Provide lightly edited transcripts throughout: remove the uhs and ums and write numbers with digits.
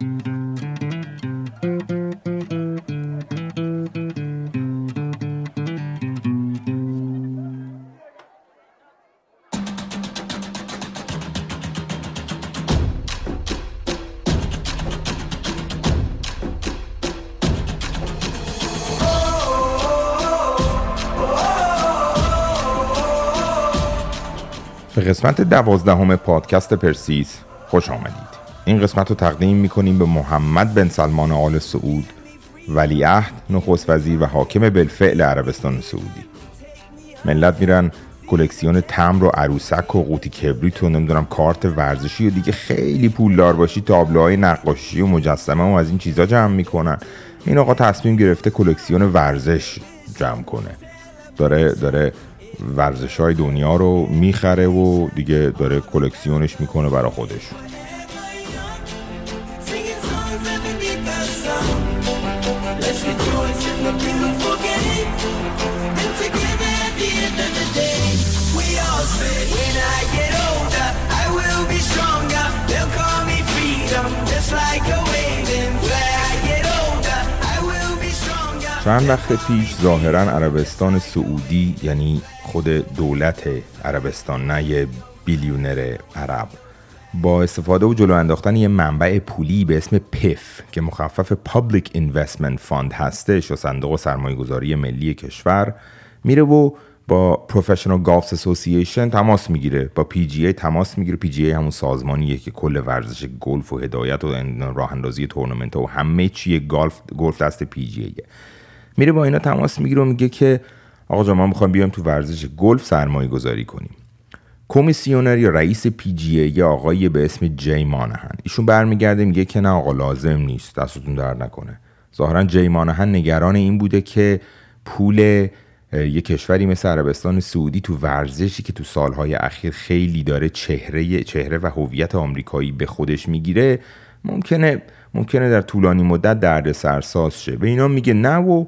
به قسمت 12 پادکست پرسیس خوش آمدید. این قسمت رو تقدیم میکنیم به محمد بن سلمان آل سعود، ولیعهد، نخست وزیر و حاکم بالفعل عربستان سعودی. ملت میرن کلکسیون تمر و عروسک و قوطی کبریت و نمیدونم کارت ورزشی و دیگه خیلی پولدار باشی تابلوهای نقاشی و مجسمه و از این چیزا جمع میکنن. این آقا تصمیم گرفته کلکسیون ورزش جمع کنه. داره ورزش‌های دنیا رو میخره و دیگه داره کلکسیونش میکنه برای خودش. چند وقت پیش ظاهراً عربستان سعودی، یعنی خود دولت عربستان، نه یه بیلیونر عرب، با استفاده و جلو انداختن یه منبع پولی به اسم پف که مخفف پابلیک اینوستمنت فاند هستش و صندوق سرمایه‌گذاری ملی کشور، میره و با پروفشنال گالف اسوسییشن تماس میگیره، با پی جی ای تماس میگیره. پی جی ای همون سازمانیه که کل ورزش گلف و هدایت و راه اندازی تورنمنت‌ها و همه چیه گلف دست پی جی ایه. میره با اینا تماس میگیره و میگه که آقا جان ما میخوایم بیایم تو ورزش گلف سرمایه گذاری کنیم. کمیسیونر یا رئیس پی جی ای آقایی به اسم جی موناهان، ایشون برمیگرده میگه که نه آقا لازم نیست، دستتون درد نکنه. ظاهرا جی موناهان نگران این بوده که پول یک کشوری مثل عربستان سعودی تو ورزشی که تو سالهای اخیر خیلی داره چهره و هویت آمریکایی به خودش میگیره، ممکنه در طولانی مدت دردسر ساز شه. به اینا میگه نه و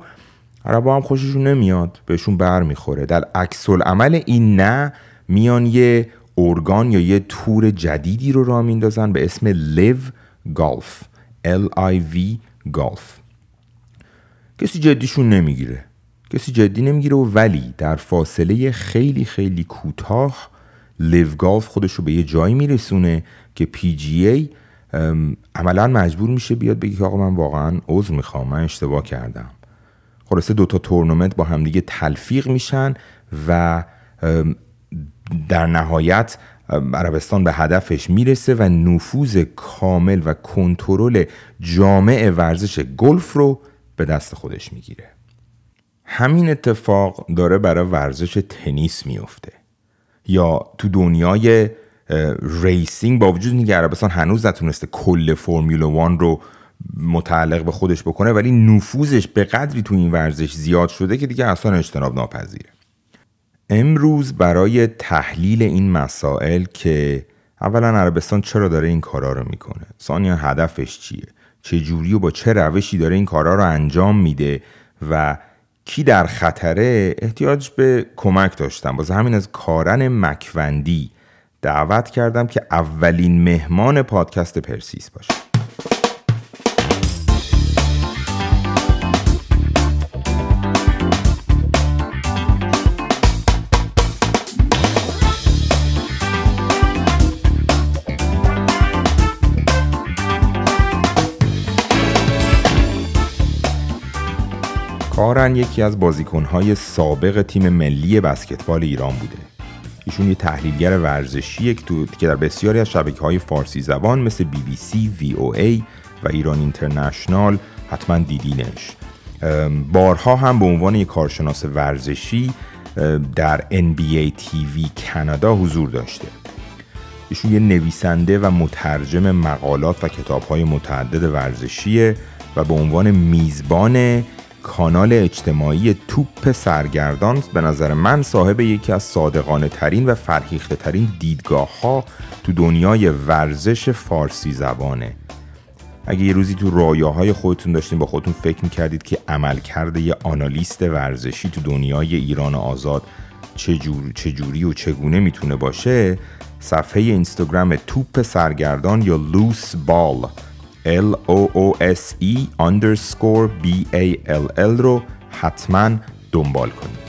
عربا هم خوششون نمیاد، بهشون بر میخوره. در عکس العمل این نه میان یه ارگان یا یه تور جدیدی رو راه میندازن به اسم LIV Golf LIV Golf. کسی جدیشون نمیگیره، ولی در فاصله خیلی خیلی کوتاه LIV Golf خودش رو به یه جایی میرسونه که پی جی ای عملا مجبور میشه بیاد بگه که آقا من واقعا عذر میخوام، من اشتباه کردم. خلاصه دوتا تورنمنت با هم دیگه تلفیق میشن و در نهایت عربستان به هدفش میرسه و نفوذ کامل و کنترل جامع ورزش گلف رو به دست خودش میگیره. همین اتفاق داره برای ورزش تنیس میفته یا تو دنیای ریسینگ. با وجود اینکه عربستان هنوز نتونسته کل فرمول 1 رو متعلق به خودش بکنه، ولی نفوذش به قدری تو این ورزش زیاد شده که دیگه اصلا اجتناب ناپذیره. امروز برای تحلیل این مسائل که اولا عربستان چرا داره این کارا رو میکنه، ثانیا هدفش چیه، چه جوری و با چه روشی داره این کارا رو انجام میده و کی در خطره، احتیاج به کمک داشتم. واسه همین از کارن مکوندی دعوت کردم که اولین مهمان پادکست پرسیس باشه. کارن یکی از بازیکن‌های سابق تیم ملی بسکتبال ایران بوده. ایشون یه تحلیلگر ورزشیه که در بسیاری از شبکه‌های فارسی زبان مثل BBC، VOA و ایران اینترنشنال حتما دیدینش. بارها هم به عنوان یک کارشناس ورزشی در NBA TV کانادا حضور داشته. ایشون یه نویسنده و مترجم مقالات و کتاب‌های متعدد ورزشیه و به عنوان میزبان کانال اجتماعی توپ سرگردان به نظر من صاحب یکی از صادقانه ترین و فرهیخته ترین دیدگاه ها تو دنیای ورزش فارسی زبانه. اگه یه روزی تو رویاهای خودتون داشتین با خودتون فکر میکردید که عملکرد یه آنالیست ورزشی تو دنیای ایران آزاد چجوری و چگونه میتونه باشه، صفحه اینستاگرام توپ سرگردان یا Loose Ball LOOSE_BALL رو حتما دنبال کنید.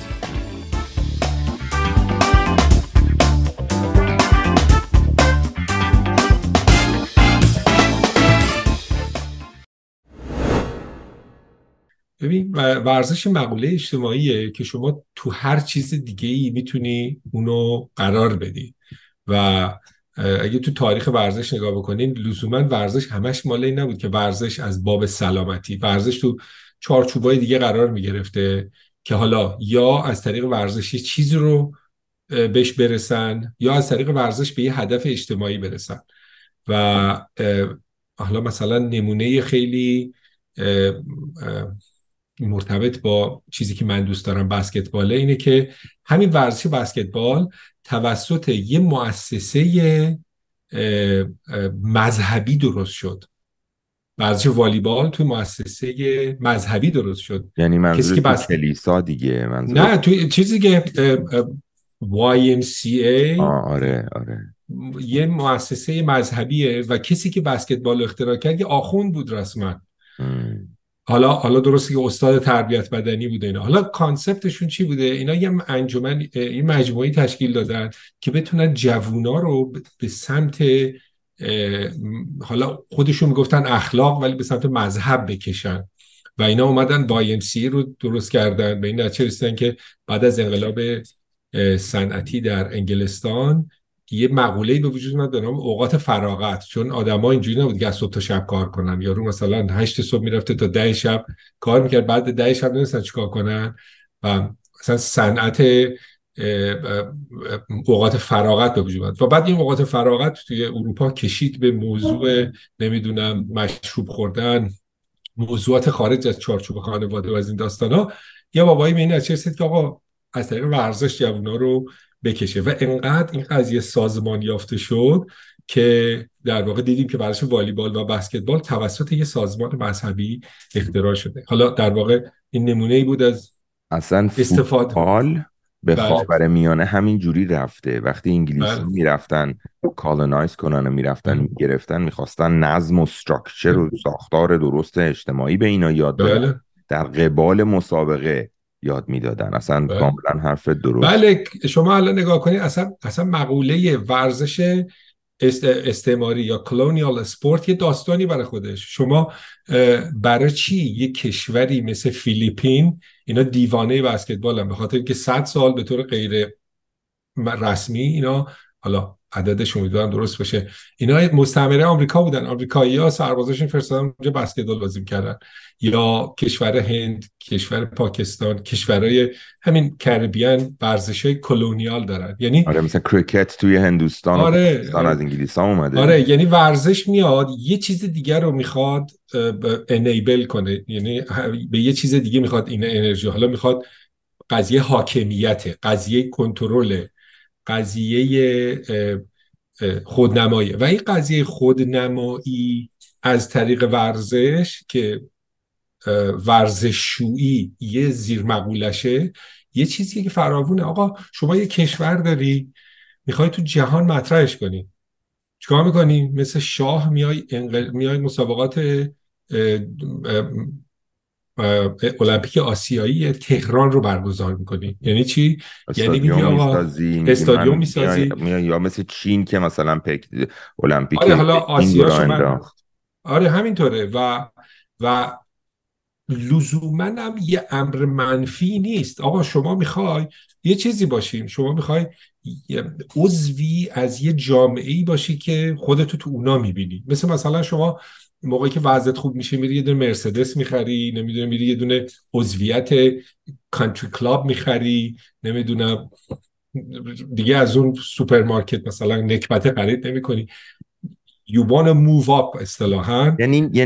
ببین، ورزش مقوله اجتماعیه که شما تو هر چیز دیگه‌ای میتونی اونو قرار بدی و اگه تو تاریخ ورزش نگاه بکنین لزوماً ورزش همش مال این نبود که ورزش از باب سلامتی، ورزش تو چارچوبای دیگه قرار میگرفته که حالا یا از طریق ورزش چیزی رو بهش برسن یا از طریق ورزش به یه هدف اجتماعی برسن. و حالا مثلا نمونه خیلی مرتبط با چیزی که من دوست دارم بسکتباله، اینه که همین ورزش بسکتبال توسط یه مؤسسه مذهبی درست شد. ورزش والیبال توی مؤسسه مذهبی درست شد، یعنی منظور کلیسا دیگه، منظور نه توی چیزی که YMCA آره یه مؤسسه مذهبیه و کسی که بسکتبال رو اختراع کرد یه آخوند بود رسما. حالا درسته که استاد تربیت بدنی بوده اینا. حالا کانسپتشون چی بوده؟ اینا یه انجمن، این مجموعه تشکیل دادن که بتونن جوونا رو به سمت، حالا خودشون میگفتن اخلاق، ولی به سمت مذهب بکشن و اینا اومدن YMCA رو درست کردن. به این نتیجه رسیدن که بعد از انقلاب صنعتی در انگلستان یه مقوله‌ای به وجود اومد به نام اوقات فراغت، چون آدم‌ها اینجوری نبود که از صبح تا شب کار کنن. یارو مثلا 8 صبح میرفته تا 10 شب کار میکرد، بعد 10 شب نمی‌دونستن چیکار کنن و مثلا صنعت اوقات فراغت به وجود اومد. و بعد این اوقات فراغت توی اروپا کشید به موضوع نمیدونم مشروب خوردن، موضوعات خارج از چارچوب خانواده و از این داستانا. یه بابایی به این نتیجه رسید که آقا از طریق ورزش جوونا رو بکشه و انقدر این قضیه سازمان یافته شد که در واقع دیدیم که ورزش والیبال و بسکتبال توسط یه سازمان مذهبی اختراع شده. حالا در واقع این نمونه‌ای بود از اصلا فوتبال به خاورمیانه همین جوری رفته. وقتی انگلیسی میرفتن کالونایز کنن، میرفتن میگرفتن، میخواستن نظم و استراکچر و ساختار درست اجتماعی به اینا یاد بدن، در قبال مسابقه یاد میدادن. اصلا کاملا حرف درست. بله، شما الان نگاه کنید اصلا مقوله ورزش استعماری یا کلونیال اسپورت یه داستانی برای خودش. شما برای چی یه کشوری مثل فیلیپین، اینا دیوانه بسکتبالن به خاطر اینکه 100 سال به طور غیر رسمی اینا، حالا عددش امیدوارم درست باشه، اینا مستعمره آمریکا بودن، آمریکایی‌ها سربازاشون فرستادن اونجا بسکتبال بازی می‌کردن. یا کشور هند، کشور پاکستان، کشورهای همین کربیان ورزش‌های کلونیال دارن. یعنی آره، مثلا کریکت توی هندوستان آره. از انگلیس هم اومده. آره، یعنی ورزش میاد یه چیز دیگر رو میخواد انیبل کنه، یعنی به یه چیز دیگه میخواد این انرژی. حالا میخواد قضیه حاکمیت، قضیه کنترل، قضیه خودنمایی. و این قضیه خودنمایی از طریق ورزش که ورزش‌شویی یه زیرمقولشه، یه چیزیه که فراوونه. آقا شما یه کشور داری میخوای تو جهان مطرحش کنی، چیکار میکنی؟ مثل شاه میای مسابقات المپیک آسیایی تهران رو برگزار میکنی. یعنی چی؟ یعنی استادیوم میسازی. یا مثل چین که مثلا المپیک آره، حالا آسیا آره همینطوره. و لزوماً هم یه امر منفی نیست. آقا شما میخوای یه چیزی باشیم، شما میخوای عضوی از یه جامعه‌ای باشی که خودتو تو اونا میبینی. مثلا شما موقعی که وضعیت خوب میشه میری یه دونه مرسدس میخری، نمیدونم میری یه دونه عضویت کانتری کلاب میخری، نمیدونم دیگه از اون سوپرمارکت مثلا نکبته خرید نمیکنی. You want to move up اصطلاحاً. یعنی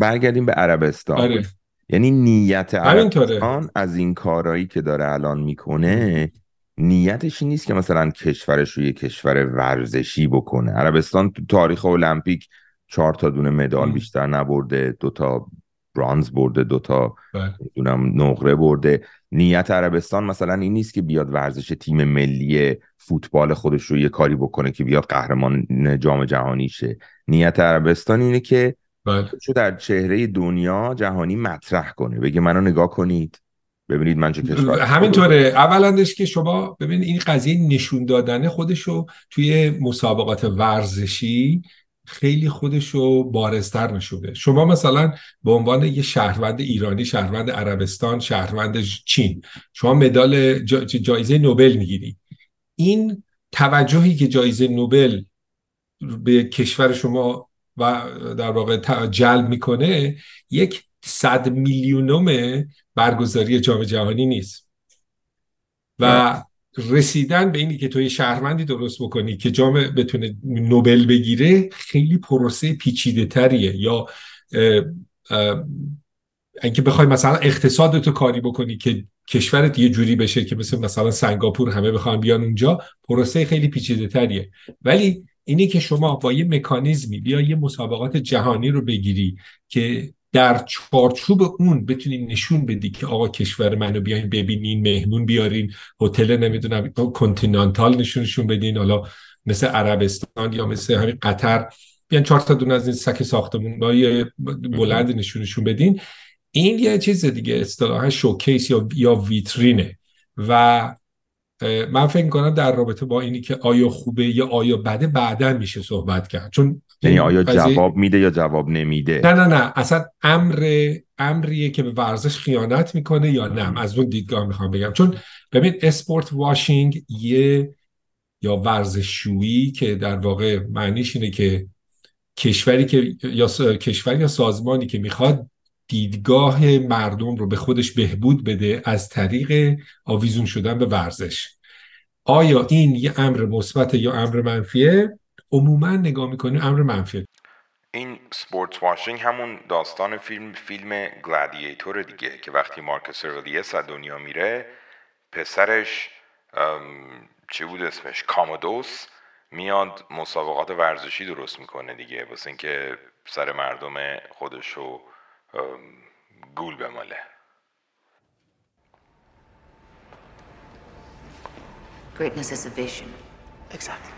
برگردیم به عربستان. آره. یعنی نیت عربستان از این کارهایی که داره الان میکنه نیتش نیست که مثلا کشورش رو یه کشور ورزشی بکنه. عربستان تو تاریخ المپیک 4 دونه مدال بیشتر نبرده، 2 برانز برده، 2 میدونم نقره برده. نیت عربستان مثلا این نیست که بیاد ورزش تیم ملی فوتبال خودش رو یه کاری بکنه که بیاد قهرمان جام جهانی شه. نیت عربستان اینه که چون در چهره دنیا جهانی مطرح کنه، بگه منو نگاه کنید ببینید من چه کشور. همینطوره. اولندش که شما ببین این قضیه نشون دادن خودشو توی مسابقات ورزشی خیلی خودشو بارزتر نشون بده. شما مثلا به عنوان یه شهروند ایرانی، شهروند عربستان، شهروند چین، شما مدال جایزه نوبل میگیری. این توجهی که جایزه نوبل به کشور شما و در واقع جلب میکنه یک 100 میلیونم برگزاری جام جهانی نیست و رسیدن به اینی که توی شهروندی درست بکنی که جام بتونه نوبل بگیره خیلی پروسه پیچیده تریه. یا اینکه بخوای مثلا اقتصادتو کاری بکنی که کشورت یه جوری بشه که مثلا سنگاپور همه بخوان بیان اونجا، پروسه خیلی پیچیده تریه. ولی اینی که شما با یه مکانیزمی بیا یه مسابقات جهانی رو بگیری که در چارچوب اون بتونین نشون بدی که آقا کشور منو بیاین ببینین، مهمون بیارین، هتل نمیدونم کنتینانتال نشونشون بدین، حالا مثل عربستان یا مثل همین قطر بیان 4 تا دونه از این سکه ساختمونای بلند نشونشون بدین. این یه چیز دیگه اصطلاحا شوکیس یا ویترینه. و من فکر می‌کنم در رابطه با اینی که آیا خوبه یا آیا بده بعداً میشه صحبت کرد، چون یعنی آیا جواب میده یا جواب نمیده. نه اصلا امریه که به ورزش خیانت میکنه یا نه. از اون دیدگاه میخوام بگم، چون ببین اسپورت واشینگ یا ورزشویی که در واقع معنیش اینه که کشوری یا سازمانی که میخواد دیدگاه مردم رو به خودش بهبود بده از طریق آویزون شدن به ورزش، آیا این یه امر مثبت یا امر منفیه؟ عموما نگاه میکنیم امر منفیه. این سپورت واشینگ همون داستان فیلم گلادیاتور دیگه که وقتی مارکوس اورلیوس از دنیا میره، پسرش چی بود اسمش، کامودوس، میاد مسابقات ورزشی درست میکنه دیگه واسه اینکه سر مردم خودشو گول بماله. Greatness is a vision. Exactly.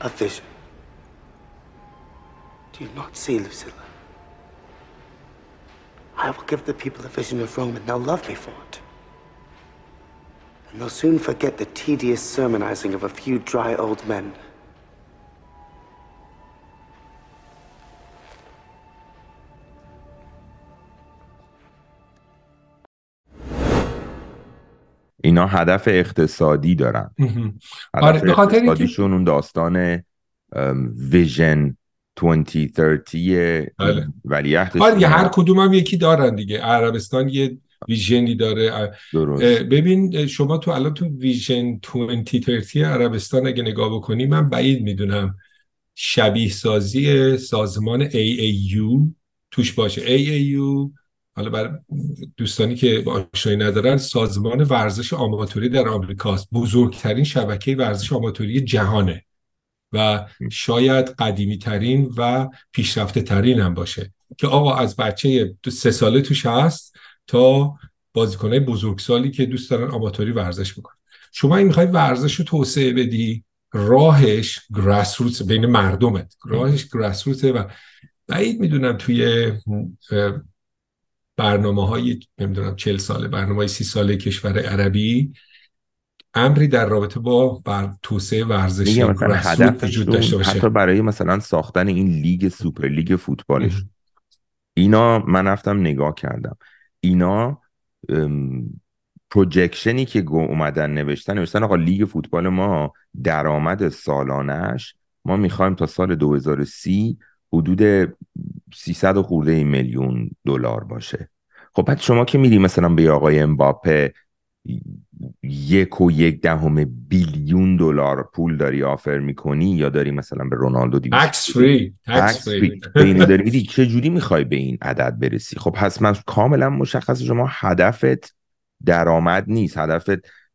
A vision. Do you not see, Lucilla? I will give the people a vision of Rome and they'll love me for it. And they'll soon forget the tedious sermonizing of a few dry old men. اینا هدف اقتصادی دارن. هدف اقتصادیشون اون داستان ویژن 2030 ولیعهدش. آره هر کدوم هم یکی دارن دیگه. عربستان یه ویژنی داره. ببین شما تو الان تو ویژن 2030 عربستان اگه نگاه بکنی، من بعید میدونم شبیه سازی سازمان AAU توش باشه. AAU حالا برای دوستانی که با آشنایی ندارن، سازمان ورزش آماتوری در آمریکاست. بزرگترین شبکه ورزش آماتوری جهانه و شاید قدیمی ترین و پیشرفته ترین هم باشه که آقا از بچه 3 ساله توش هست تا بازیکنای بزرگسالی که دوست دارن آماتوری ورزش بکنن. شما این میخوای ورزش رو توسعه بدی، راهش گراسروت بین مردمت، راهش گراسروت و بعید میدونم توی برنامه‌های نمیدونم 40 ساله، برنامه‌های 30 ساله کشور عربی امری در رابطه با توسعه ورزشی هدف وجود داشته باشه. حتی برای مثلا ساختن این لیگ سوپر لیگ فوتبالش اینا من رفتم نگاه کردم، اینا پروجکشنی که اومدن نوشتن آقا لیگ فوتبال ما درآمد سالانش ما می‌خوایم تا سال 2030 حدود 300 خورده میلیون $300 باشه. خب بعد شما که میری مثلا به آقای امباپه 1.1 بیلیون دلار پول داری آفر میکنی، یا داری مثلا به رونالدو تکس فری داری، چه جوری میخوای به این عدد برسی؟ خب حتما کاملا مشخص شما هدفت درآمد نیست، هدفت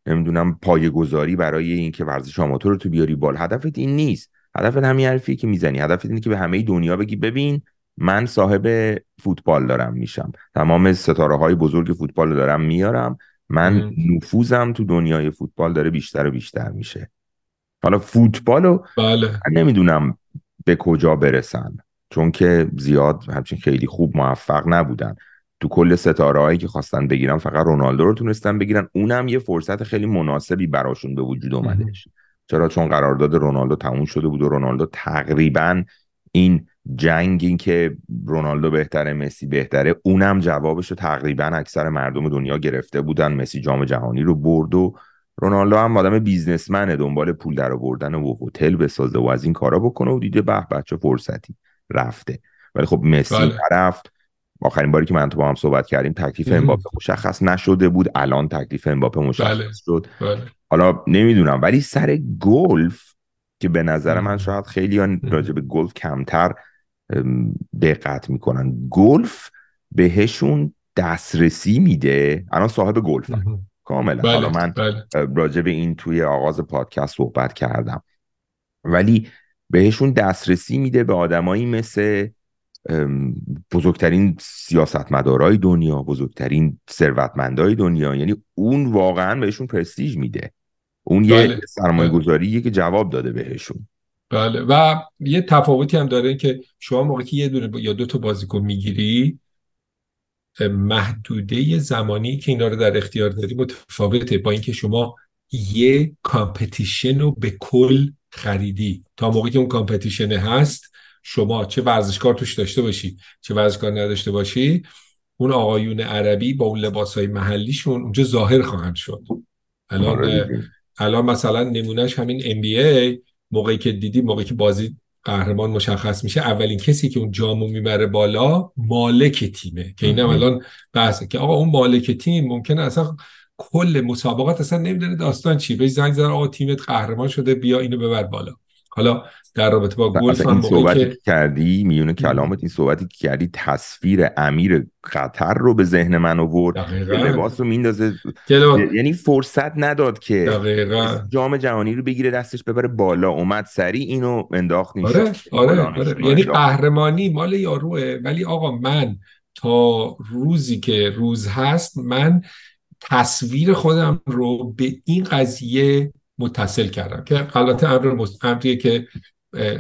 نمیدونم پایه‌گذاری برای اینکه ورزش آماتور رو تو بیاری بال، هدفت این نیست. هدفت همین حرفیه که میزنی، هدفت اینه که به همه دنیا بگی ببین من صاحب فوتبال دارم میشم، تمام ستاره‌های بزرگ فوتبال رو دارم میارم، من نفوذم تو دنیای فوتبال داره بیشتر و بیشتر میشه. حالا فوتبالو نمیدونم به کجا برسن، چون که زیاد همچین خیلی خوب موفق نبودن. تو کل ستاره‌هایی که خواستن بگیرن فقط رونالدو رو تونستن بگیرن، اونم یه فرصت خیلی مناسبی براشون به وجود اومدش. چرا؟ چون قرارداد رونالدو تموم شده بود و رونالدو تقریبا این جنگ، این که رونالدو بهتره مسی بهتره، اونم جوابشو تقریبا اکثر مردم دنیا گرفته بودن. مسی جام جهانی رو برد و رونالدو هم آدم بیزنسمنه، دنبال پول در آوردن و هتل بسازه و از این کارا بکنه و دیده به بچه فرصتی رفته. ولی خب مسی طرف آخرین باری که من تو با هم صحبت کردیم تکلیف امباپه مشخص نشده بود، الان تکلیف امباپه مشخص شد. حالا نمیدونم، ولی سر گلف که به نظر من شاید خیلی ها راجع به گلف کمتر دقت میکنن، گلف بهشون دسترسی میده. الان صاحب گلفم کاملا. حالا من راجع به این توی آغاز پادکست صحبت کردم، ولی بهشون دسترسی میده به آدمایی مثل بزرگترین سیاستمدارای دنیا، بزرگترین ثروتمندای دنیا. یعنی اون واقعا بهشون پرستیژ میده، اون یه سرمایه‌گذاریه که جواب داده بهشون. بله. و یه تفاوتی هم داره که شما موقعی که یه دونه یا دو تا بازیکن میگیری، محدوده زمانی که اینا رو در اختیار داری متفاوته با اینکه شما یه کامپتیشن رو به کل خریدی. تا موقعی که اون کامپتیشن هست، شما چه ورزشکار توش داشته باشی چه ورزشکار نداشته باشی، اون آقایون عربی با اون لباسهای محلیشون اونجا ظاهر خواهند شد. الان مثلا نمونهش همین NBA، موقعی که دیدی موقعی که بازی قهرمان مشخص میشه، اولین کسی که اون جامو میبره بالا مالک تیمه، که اینم الان بحثه که آقا اون مالک تیم ممکنه اصلا کل مسابقات اصلا نمیدونه داستان چی، بهش زنگ زدن آقا تیمت قهرمان شده بیا اینو ببر بالا. حالا در رابطه با گلف هم صحبتی که کردی، میونه کلامت این صحبتی که کردی تصویر امیر قطر رو به ذهن من آورد. لباس رو میندازه، یعنی فرصت نداد که جام جهانی رو بگیره دستش ببره بالا، اومد سری اینو انداخت نیست. آره. یعنی قهرمانی مال یاروه. ولی آقا من تا روزی که روز هست، من تصویر خودم رو به این قضیه متصل کردم که غلط امریه که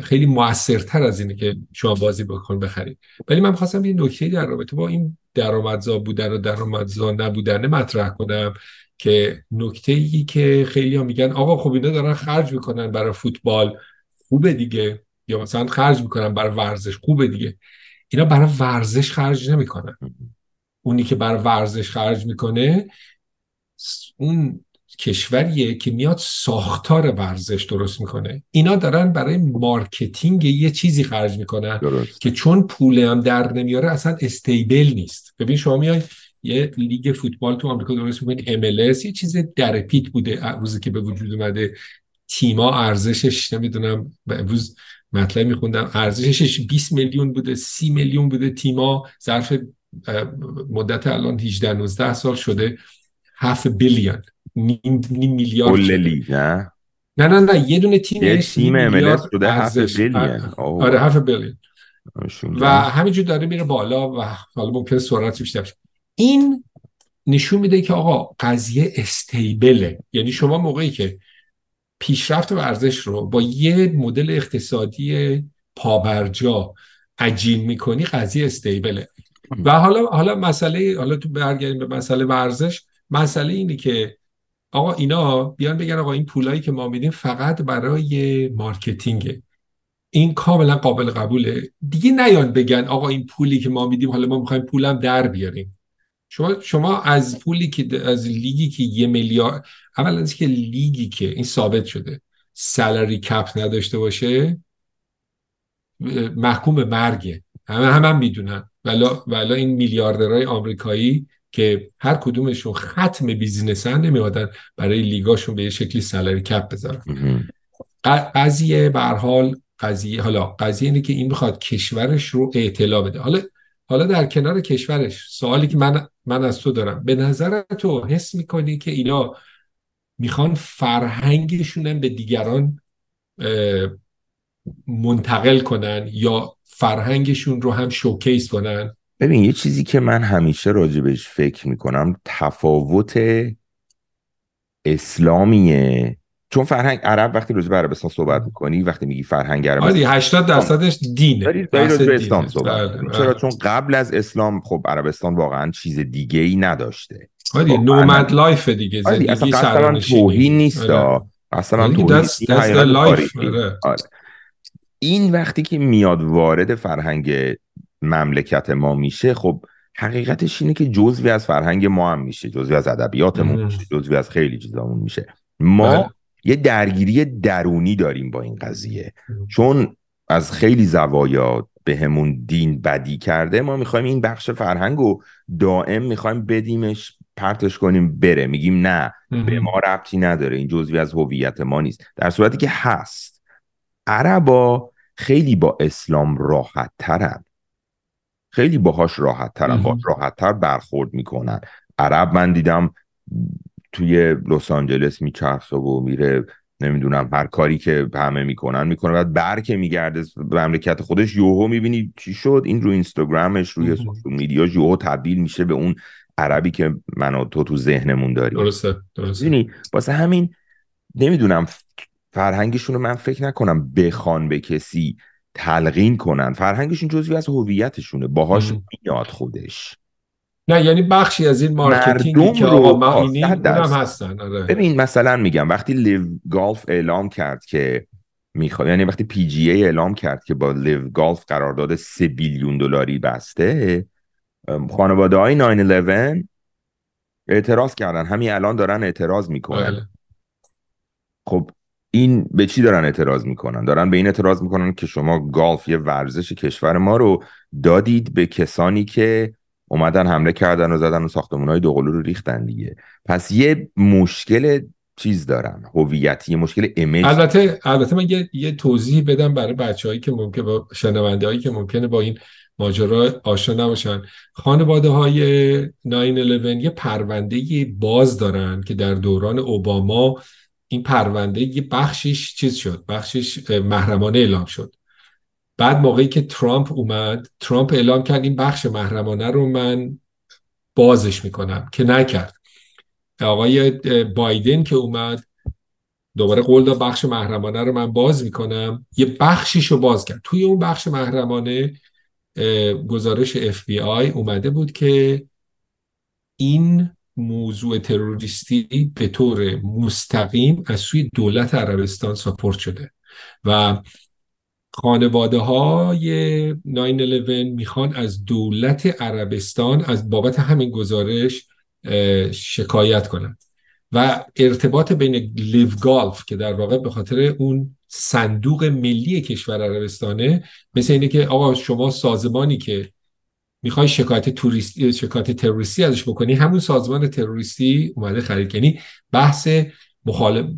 خیلی موثرتر از اینه که شما بازی بکن بخرید. ولی من خواستم یه نکته در رابطه با این درآمدزا بودن و درآمدزا نبودن مطرح کنم، که نکته‌ای که خیلی‌ها میگن آقا خب اینا دارن خرج میکنن برای فوتبال، خوبه دیگه، یا مثلا خرج میکنن برای ورزش، خوبه دیگه. اینا برای ورزش خرج نمیکنن. اونی که برای ورزش خرج میکنه اون کشوریه که میاد ساختار ورزش درست میکنه. اینا دارن برای مارکتینگ یه چیزی خرج میکنن درست، که چون پول هم در نمیاره اصلا استیبل نیست. ببین شما میای یه لیگ فوتبال تو آمریکا درست میکنین، MLS یه چیز درپیت بوده روزی که به وجود اومده، تیما ارزشش نمیدونم، امروز مطلب میخوندم ارزشش 20 میلیون بوده 30 میلیون بوده، تیما ظرف مدت الان 18-19 سال شده 7 بیلیون، نیم میلیارد کلی. نه یه دونه تیم MLS شده 7 بیلیون. آره 7 بیلیون. و همینجور داره میره بالا و حالا ممکنه سرعت بیشتر بشه. این نشون میده که آقا قضیه استیبله. یعنی شما موقعی که پیشرفت ورزش رو با یه مدل اقتصادی پابرجا عجین میکنی، قضیه استیبله. و حالا مسئله، حالا تو برگردیم به مسئله ورزش، مسئله اینه که آقا اینا بیان بگن آقا این پولایی که ما میدیم فقط برای مارکتینگه، این کاملا قابل قبوله دیگه. نیان بگن آقا این پولی که ما میدیم حالا ما میخوایم پولم در بیاریم. شما از پولی که از لیگی که 1 میلیارد، اولا از که لیگی که این ثابت شده سالری کپ نداشته باشه محکوم به مرگه، همه میدونن. ولی این میلیاردرهای آمریکایی که هر کدومشون ختم بیزینسن نمیادن برای لیگاشون به یه شکلی سالری کپ بذارن. قضیه به هر حال قضیه اینه که این میخواد کشورش رو اطلاع بده. حالا در کنار کشورش، سوالی که من از تو دارم، به نظر تو حس میکنی که اینا میخوان فرهنگشون به دیگران منتقل کنن یا فرهنگشون رو هم شوکیس کنن؟ ببین یه چیزی که من همیشه راجبش فکر میکنم، تفاوت اسلامیه چون فرهنگ عرب وقتی راجع به عربستان صحبت می‌کنی، وقتی میگی فرهنگ عرب، آره 80% دینه، راجع به اسلام صحبت می‌کنی. چرا؟ چون قبل از اسلام خب عربستان واقعا چیز دیگه‌ای نداشته. آره نومد لایف دیگه، زندگی سرنشینی توهین نیست. اصلا توهین لایف. این وقتی که میاد وارد فرهنگ مملکت ما میشه، خب حقیقتش اینه که جزوی از فرهنگ ما هم میشه، جزوی از ادبیاتمون میشه، جزوی از خیلی چیزامون میشه. ما یه درگیری درونی داریم با این قضیه، چون از خیلی زوایا بهمون دین بدی کرده. ما میخوایم این بخش فرهنگو دائم میخوایم بدیمش، پرتش کنیم بره، میگیم نه به ما ربطی نداره، این جزوی از هویت ما نیست، در صورتی که هست. عربا خیلی با اسلام راحت ترن، خیلی باهاش راحت ترن، باهاش راحت تر برخورد میکنن. عرب من دیدم توی لس آنجلس میچرخه و میره، نمیدونم هر کاری که همه میکنن میکنه، بعد برکه میگرده به مملکت خودش، یوهو میبینی چی شد این رو اینستاگرامش، روی سوشال میدیاش یوهو تبدیل میشه به اون عربی که من و تو ذهنمون داریم. درسته، درسته. یعنی واسه همین نمیدونم فرهنگشون رو من فکر نکنم بخوان به کسی تلقین کنن، فرهنگشون جزئی از هویتشونه، باهاش میاد خودش. نه یعنی بخشی از این مارکتینگی که آقا من اینم هستن. آره. ببین مثلا میگم وقتی لیو گالف اعلام کرد که میخواد، یعنی وقتی پی جی ای اعلام کرد که با لیو گالف قرارداد $3 بیلیون بسته، خانواده های 9/11 اعتراض کردن، همین الان دارن اعتراض میکنن. بله. خب این به چی دارن اعتراض میکنن؟ دارن به این اعتراض میکنن که شما گالف یه ورزش کشور ما رو دادید به کسانی که اومدن حمله کردن و زدن و ساختمان‌های دوقلو رو ریختن دیگه. پس یه مشکل چیز دارن، هویتی، یه مشکل ایمیج. البته من یه توضیح بدم برای بچه‌هایی که ممکنه با شنونده‌هایی که ممکنه با این ماجرا آشنا نباشن. خانواده‌های 9/11 یه پرونده باز دارن که در دوران اوباما این پرونده یه بخشش چیز شد، بخشش محرمانه اعلام شد. بعد موقعی که ترامپ اومد، ترامپ اعلام کرد این بخش محرمانه رو من بازش میکنم، که نکرد. آقای بایدن که اومد دوباره قول داد بخش محرمانه رو من باز میکنم، یه بخشیش رو باز کرد. توی اون بخش محرمانه گزارش FBI اومده بود که این موضوع تروریستی به طور مستقیم از سوی دولت عربستان ساپورت شده و خانواده های 9/11 میخوان از دولت عربستان از بابت همین گزارش شکایت کنند. و ارتباط بین لیو گالف که در واقع به خاطر اون صندوق ملی کشور عربستانه، مثل اینه که آقا شما سازمانی که میخوای شکایت تروریستی ازش بکنی، همون سازمان تروریستی اومده خرید. یعنی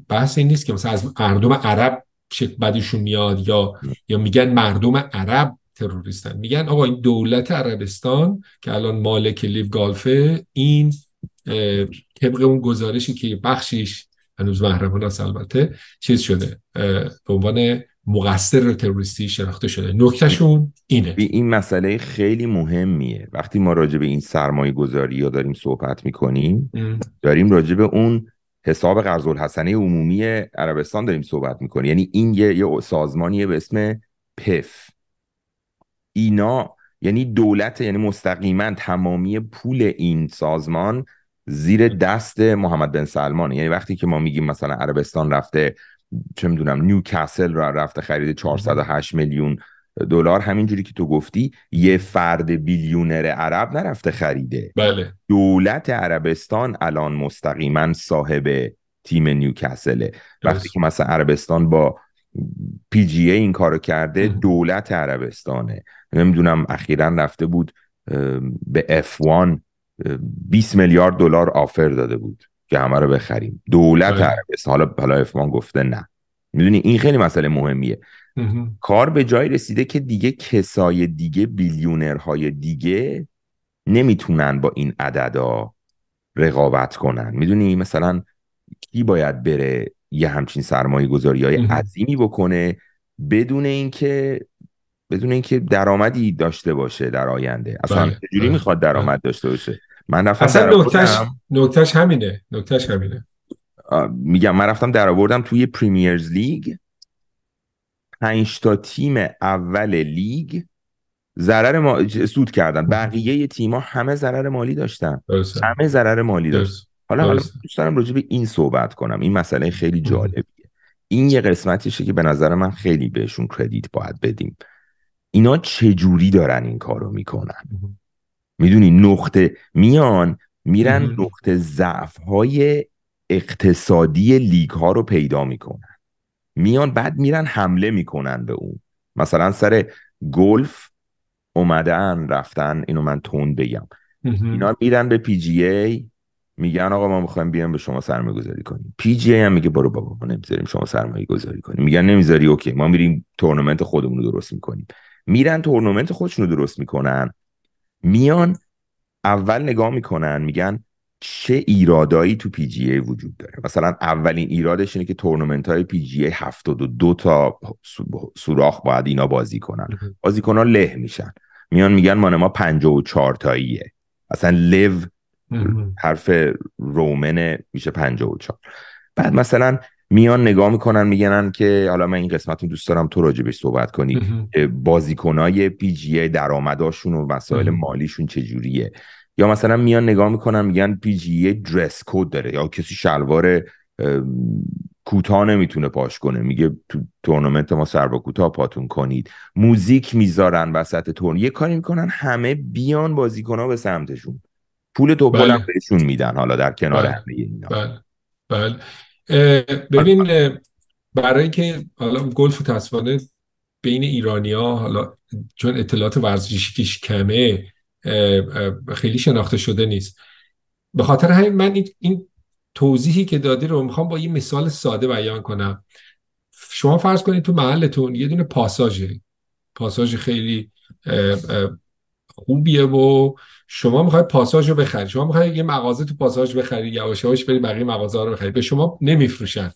بحث این نیست که مثلا از مردم عرب بعدشون میاد یا میگن مردم عرب تروریستن، میگن آقا این دولت عربستان که الان مالک لیو گالفه، این طبق اون گزارشی که بخشیش هنوز محرمانه است البته، چیز شده به عنوان مقصر تروریستی شناخته شده. نکتهشون اینه. این مسئله خیلی مهمیه. وقتی ما راجع به این سرمایه گذاری ها داریم صحبت میکنیم، داریم راجع به اون حساب قرض‌الحسنه عمومی عربستان داریم صحبت میکنیم. یعنی این یه سازمانیه به اسم پف. اینا یعنی دولت، یعنی مستقیما تمامی پول این سازمان زیر دست محمد بن سلمان. یعنی وقتی که ما میگیم مثلا عربستان رفته چه میدونم نیوکاسل را رفته خرید $408 میلیون، همینجوری که تو گفتی یه فرد بیلیونر عرب نرفته خریده. بله. دولت عربستان الان مستقیما صاحب تیم نیوکاسله. وقتی که مثلا عربستان با پی جی ای این کارو کرده، دولت عربستانه. نمیدونم اخیراً رفته بود به F1 $20 میلیارد آفر داده بود که همه رو بخریم، دولت عربستان. حالا F1 گفته نه. میدونی این خیلی مسئله مهمیه. کار به جای رسیده که دیگه کسای دیگه، بیلیونرهای دیگه نمیتونن با این عددا رقابت کنن. میدونی مثلا کی باید بره یه همچین سرمایه گذاری های عظیمی بکنه بدون اینکه درآمدی داشته باشه در آینده؟ اصلا چجوری میخواد درآمد داشته باشه؟ من اصلا نکتهش همینه. میگم من رفتم در آوردم توی پریمیرز لیگ 5 تا تیم اول لیگ ضرر سود کردن، بقیه تیم‌ها همه ضرر مالی داشتن. درسته. همه ضرر مالی داشتن. حالا دوست دارم راجع به این صحبت کنم، این مسئله خیلی جالبیه. این یه قسمتیشه که به نظر من خیلی بهشون کردیت باید بدیم، اینا چجوری دارن این کارو میکنن. میدونی نقطه میان میرن نقطه ضعف‌های اقتصادی لیگ ها رو پیدا میکنن، میان بعد میرن حمله میکنن به اون. مثلا سر گلف اومدن رفتن، اینو من تون بگم، اینا میرن به پی جی ای میگن آقا ما میخوایم بیام به شما سرمایه گذاری کنیم. پی جی ای هم میگه برو بابا ما نمیذاریم شما سرمایه گذاری کنیم. میگن نمیذاری اوکی ما میریم تورنمنت خودمون رو درست میکنیم. میرن تورنمنت خودشون رو درست میکنن، میان اول نگاه میکنن میگن چه ایرادایی تو پی جی ای وجود داره. مثلا اولین ایرادش اینه که تورنمنت‌های پی جی ای 72 تا سوراخ باید اینا بازی کنن، بازیکن‌ها له میشن، میان میگن مانه ما 54 تاییه، اصلا لو حرف رومن میشه 54. بعد مثلا میان نگاه میکنن میگنن که حالا من این قسمت رو دوست دارم تو راجبش صحبت کنی، بازیکن‌های پی جی ای درآمداشون و مسائل مالیشون چجوریه. یا مثلا میان نگاه میکنن میگن پی جی ای درس کد داره، یا کسی شلوار کوتاه نمیتونه پاش کنه، میگه تو تورنمنت ما سر با کوتاه پاتون کنید. موزیک میذارن وسط تورن، یه کاری میکنن همه بیان بازیکن‌ها به سمتشون، پول توپولم بله. بهشون میدن. حالا در کنار بله. همه اینا بله. بله. ببین برای که حالا گلف تصفیه بین ایرانی‌ها، حالا چون اطلاعات ورزشیش کمه خیلی شناخته شده نیست، به خاطر همین من این توضیحی که دادی رو میخوام با یه مثال ساده بیان کنم. شما فرض کنید تو محلتون یه دونه پاساژ خیلی خوبیه و شما میخواید پاساژ رو بخرید، شما میخواید یه مغازه تو پاساژ بخرید، یواش یواش برید بقیه مغازه‌ها رو بخرید، به شما نمیفروشن.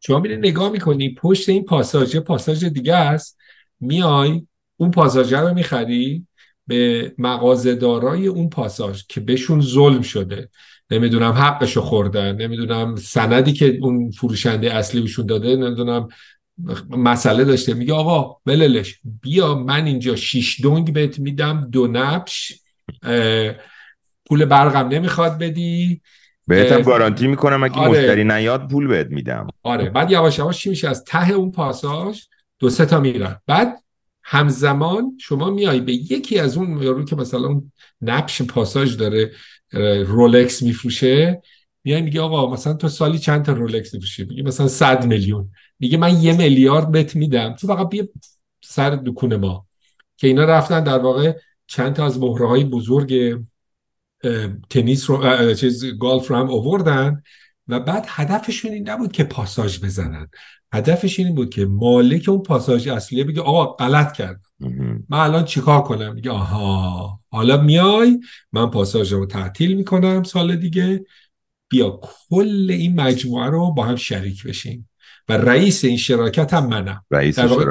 شما میرید نگاه میکنی پشت این پاساژ یه پاساژ دیگه است، میای اون پاساژ رو میخری به مغازه‌دارای اون پاساژ که بهشون ظلم شده، نمیدونم حقشو خوردن، نمیدونم سندی که اون فروشنده اصلی بهشون داده نمیدونم مسئله داشته، میگه آقا ولش، بیا من اینجا 6 دنگ بهت میدم، 2 نبش، پول برقم نمیخواد بدی، بهت هم گارانتی میکنم اگه آره. مشتری نیاد پول بهت میدم. آره. بعد یواش یواش چی میشه؟ از ته اون پاساژ 2-3 تا میرن. بعد همزمان شما میایی به یکی از اون یارو که مثلا نبش پاساژ داره رولکس میفروشه، میایی میگه آقا مثلا تو سالی چند تا رولکس میفروشی؟ میگه مثلا 100 میلیون. میگه من 1 میلیارد بهت میدم، تو فقط بیا سر دکون ما. که اینا رفتن در واقع چند تا از مهره‌های بزرگ تنیس رو گالف رو هم آوردن و بعد هدفشون این نبود که پاساژ بزنن، هدفش این بود که مالک اون پاساژ اصلیه بگه آقا غلط کردم، من الان چیکار کنم؟ میگه آها حالا میای من پاساژ رو تعطیل میکنم، سال دیگه بیا کل این مجموعه رو با هم شریک بشیم و رئیس این شراکت هم منم. در واقع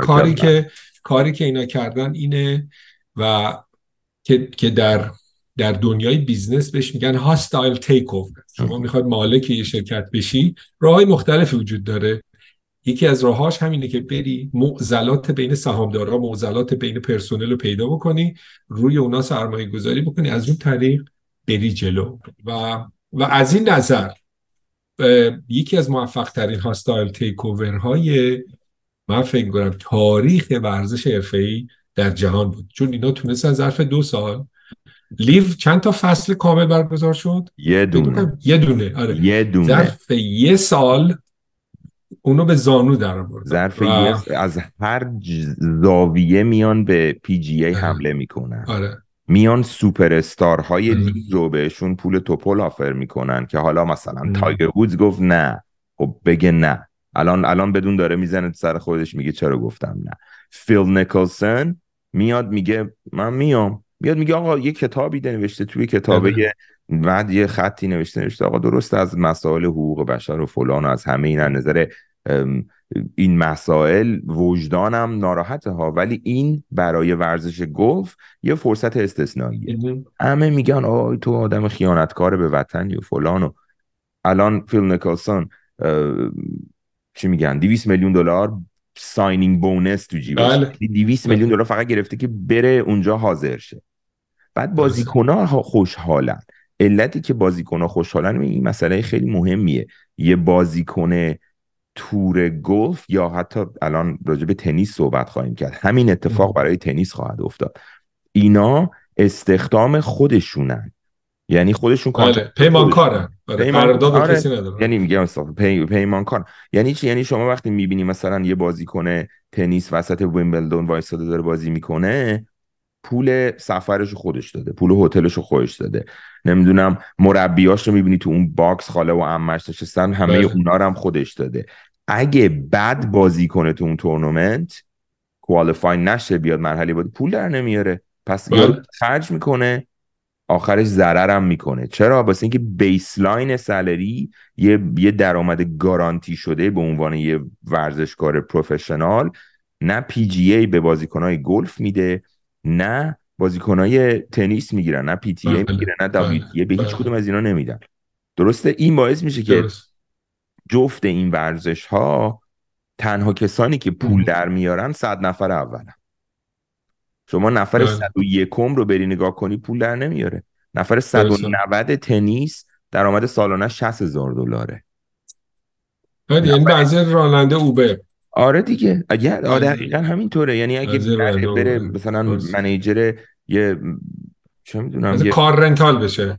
کاری که اینا کردن اینه و که در دنیای بیزنس بهش میگن هاستایل تیک اوور. شما میخواید مالک یه شرکت بشی، راه‌های مختلفی وجود داره، یکی از راهاش همینه که بری معضلات بین سهامدارا، معضلات بین پرسنل رو پیدا بکنی، روی اونا سرمایه گذاری بکنی، از اون طریق بری جلو. و از این نظر یکی از موفق ترین هاستایل تیک اوورهای من فکر کنم تاریخ ورزش حرفه‌ای در جهان بود، چون اینا تونستن ظرف 2 سال لیو چند تا فصل کامل برگزار شد؟ یه دونه آره. یه دونه ظرف 1 سال اونو به زانو در آورد. ظرف از هر زاویه میان به پی جی ای حمله میکنن. آره. میان سوپر استارهای لیگ رو بهشون پول توپل آفر میکنن که حالا مثلا تایگر وودز گفت نه، خب بگه نه. الان بدون داره میزنه سر خودش میگه چرا گفتم نه. فیل میکلسون میاد میگه من میام، میاد میگه آقا یه کتابی نوشته، توی کتابه بعد یه خطی نوشته آقا درست از مسائل حقوق بشر و فلان و از همه اینا نظر این مسائل وجدانم ناراحته ها، ولی این برای ورزش گلف یه فرصت استثنائیه. همه میگن آی تو آدم خیانتکار به وطنی و فلان. و الان فیل نیکلسون چی میگن $200 میلیون ساینینگ بونس تو جیبش. $200 میلیون فقط گرفته که بره اونجا حاضر شه. بعد بازیکن‌ها خوشحالن. علتی که بازیکن‌ها خوشحالن این مسئله خیلی مهمیه. یه بازیکن تور گلف یا حتی الان راجع به تنیس صحبت خواهیم کرد، همین اتفاق برای تنیس خواهد افتاد. اینا استخدام خودشونن، یعنی خودشون پیمانکارن، قرارداد با کسی ندارن. یعنی میگم پیمانکار یعنی چی؟ یعنی شما وقتی میبینی مثلا یه بازیکن تنیس وسط ویمبلدون وایساده داره بازی میکنه، پول سفرش خودش داده، پول هتلش خودش داده، نمیدونم مربیاش رو میبینی تو اون باکس خاله و عمش نشستن، همه اونا رو هم خودش داده. اگه بد بازی کنه تو اون تورنمنت، کوالیفای نشه، بیاد مرحله بعد، پول در نمیاره، پس یارو خرج میکنه، آخرش ضرر هم میکنه. چرا؟ واسه اینکه بیسلاین سالری یه درآمد گارانتی شده به عنوان یه ورزشکار پروفشنال نه پی جی ای به بازیکن‌های گلف میده، نه بازیکن‌های تنیس میگیرن، نه پی تی ای میگیرن، نه دبلیو تی ای، به هیچ کدوم از اینا نمیدن. درسته؟ این باعث میشه که جفت این ورزش‌ها تنها کسانی که پول در میارن 100 نفر اولن. شما نفر 101م رو بری نگاه کنی پول در نمیاره. نفر 190 تنیس درآمد سالانه $60,000. یعنی بعضی راننده اوبر. آره دیگه، اگه دقیقاً همینطوره. یعنی اگه بره مثلا منیجر یه چه میدونم یه کار رنتال بشه،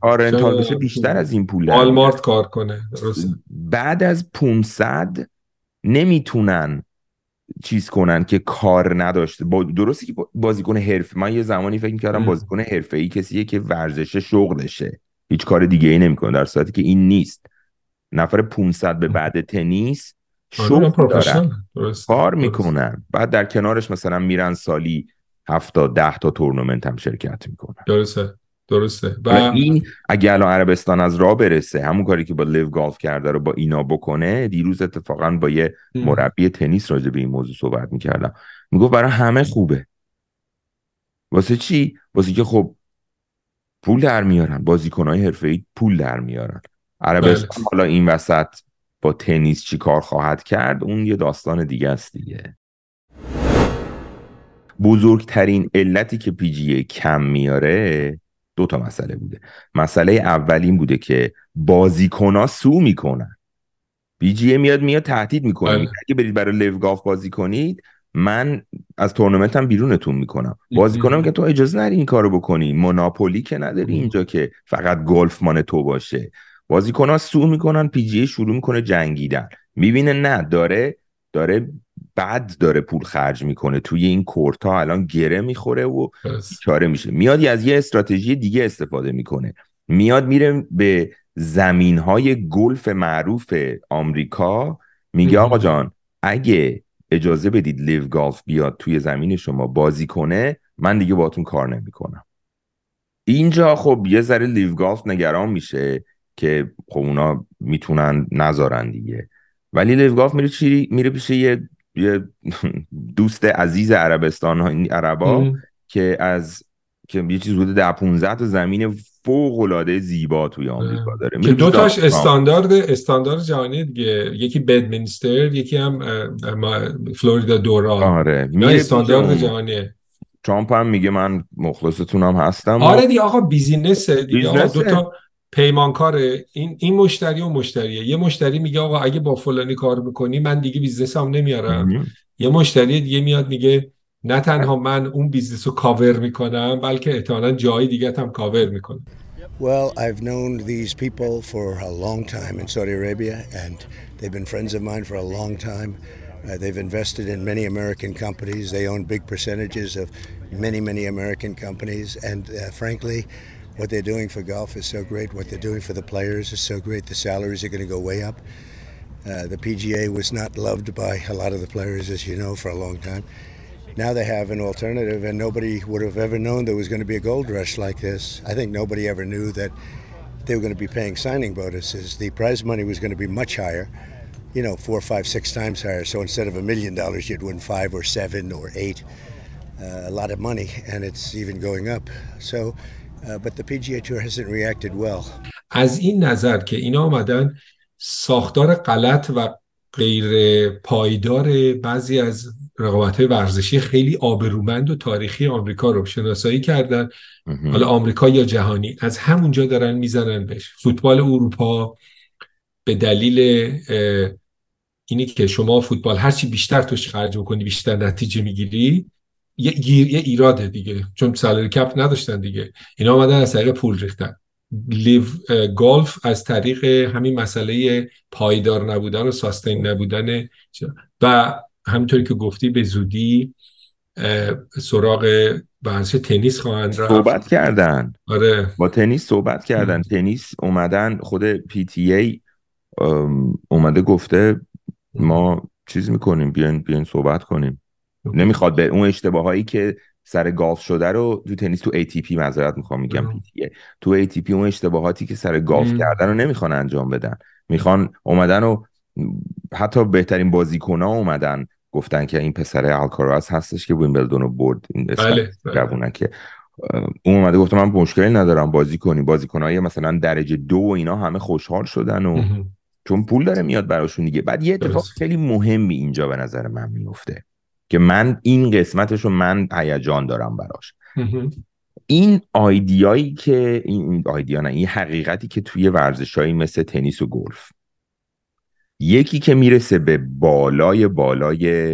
بیشتر از این پول آلمارت کار کنه. بعد از 500 نمیتونن چیز کنن که کار نداشته. درسته که بازیکن حرفه، من یه زمانی فکر می‌کردم بازیکن حرفه‌ای کسیه که ورزش شغلشه، هیچ کار دیگه‌ای نمی‌کنه، در صورتی که این نیست. نفر 500 به بعد تنیس شغل دارن، کار میکنن، بعد در کنارش مثلا میرن سالی 7 تا 10 تا تورنمنت هم شرکت میکنن. درسته. و این اگه الان عربستان از راه برسه، همون کاری که با لیو گالف کرده رو با اینا بکنه. دیروز اتفاقا با یه مربی تنیس راجع به این موضوع صحبت میکردم، میگفت برای همه خوبه. واسه چی؟ واسه که خب پول در میارن، بازیکنهای حرفه‌ای پول در میارن. عربستان حالا این وسط با تنیس چی کار خواهد کرد اون یه داستان دیگه است دیگه. بزرگترین علتی که پی جی ای کم میاره 2 تا مسئله بوده. مسئله اول این بوده که بازیکن‌ها سو میکنن، پی جی ای میاد تهدید میکنه، اگه برید برای لیو گالف بازی کنید من از تورنمنتم بیرونتون میکنم. بازیکن‌ها میگن تو اجازه نری این کارو بکنی، موناپولی که نداری اینجا که فقط گلف مان تو باشه. بازیکن‌ها سو میکنن، پی جی ای شروع میکنه جنگیدن، میبینه نه داره پول خرج میکنه توی این کورتا، الان گره میخوره و چاره میشه. میاد از یه استراتژی دیگه استفاده میکنه، میاد میره به زمینهای گلف معروف آمریکا، میگه آقا جان اگه اجازه بدید لیو گالف بیاد توی زمین شما بازی کنه، من دیگه باهاتون کار نمیکنم. اینجا خب یه ذره لیو گالف نگران میشه که خب اونا میتونن نذارن دیگه، ولی لیو گالف میره پیش یه دوست عزیز عربستان، عربا که یه چیز حدود 15 تا زمین فوق‌العاده زیبا توی آمریکا داره که 2 تاش استاندارد جهانی دیگه، یکی بدمنستر، یکی هم فلوریدا دوران. آره استاندارد جهانیه. ترامپ هم میگه من مخلصتونم هستم. آره دیگه آقا بیزینسه دیگه. آقا 2 تا پیمانکاره، این مشتری و مشتریه. یه مشتری میگه آقا اگه با فلانی کار بکنی من دیگه بیزنسم نمیارم. یه مشتری دیگه میاد میگه نه تنها من اون بیزنس رو کاور میکنم بلکه احتمالاً جای دیگه هم کاور میکنم. Well, I've known these people for a long time in Saudi Arabia and they've been friends of mine for a long time. They've invested in many American companies. They own big percentages of many American companies and frankly what they're doing for golf is so great. What they're doing for the players is so great. The salaries are going to go way up. The PGA was not loved by a lot of the players, as you know, for a long time. Now they have an alternative, and nobody would have ever known there was going to be a gold rush like this. I think nobody ever knew that they were going to be paying signing bonuses. The prize money was going to be much higher, you know, 4, 5, 6 times higher. So instead of $1 million, you'd win 5 or 7 or 8, a lot of money, and it's even going up. So. But the PGA Tour hasn't reacted well. از این نظر که اینا اومدن ساختار غلط و غیر پایدار بعضی از رقابت‌های ورزشی خیلی آبرومند و تاریخی آمریکا رو شناسایی کردن. حالا آمریکا یا جهانی از همونجا دارن میزنن بهش. فوتبال اروپا به دلیل اینی که شما فوتبال هرچی بیشتر توش خرج بکنی بیشتر نتیجه میگیری، یه ایراده دیگه، چون سالری کپ نداشتن دیگه، اینا اومدن از طریق پول ریختن. لیو گالف از طریق همین مسئله پایدار نبودن و ساستین نبودن و همینطوری که گفتی به زودی سراغ ورزش تنیس خواهند رفت. صحبت کردن، آره، با تنیس صحبت کردن. تنیس اومدن، خود پی تی ای اومده گفته ما چیز میکنیم، بیاین صحبت کنیم. نمیخواد به اون اشتباهایی که سر گالف شده رو تو تنیس، تو ATP معذرت میخوام میگم پی تی ای، تو ATP اون اشتباهاتی که سر گالف کردن رو نمیخوان انجام بدن. میخوان اومدن و حتی بهترین بازیکن‌ها اومدن گفتن که این پسره آلکاراس هستش که ویمبلدون رو برد، این اسکابونه که اون اومده گفت من مشکلی ندارم بازیکن‌های مثلا درجه 2 و اینا همه خوشحال شدن و چون پول داره میاد براشون دیگه. بعد یه اتفاق خیلی مهمی اینجا به نظر من میفته که من این قسمتشو من هیجان دارم براش. این آیدیایی که این آیدیا نه، این حقیقتی که توی ورزش‌های مثل تنیس و گلف، یکی که میرسه به بالای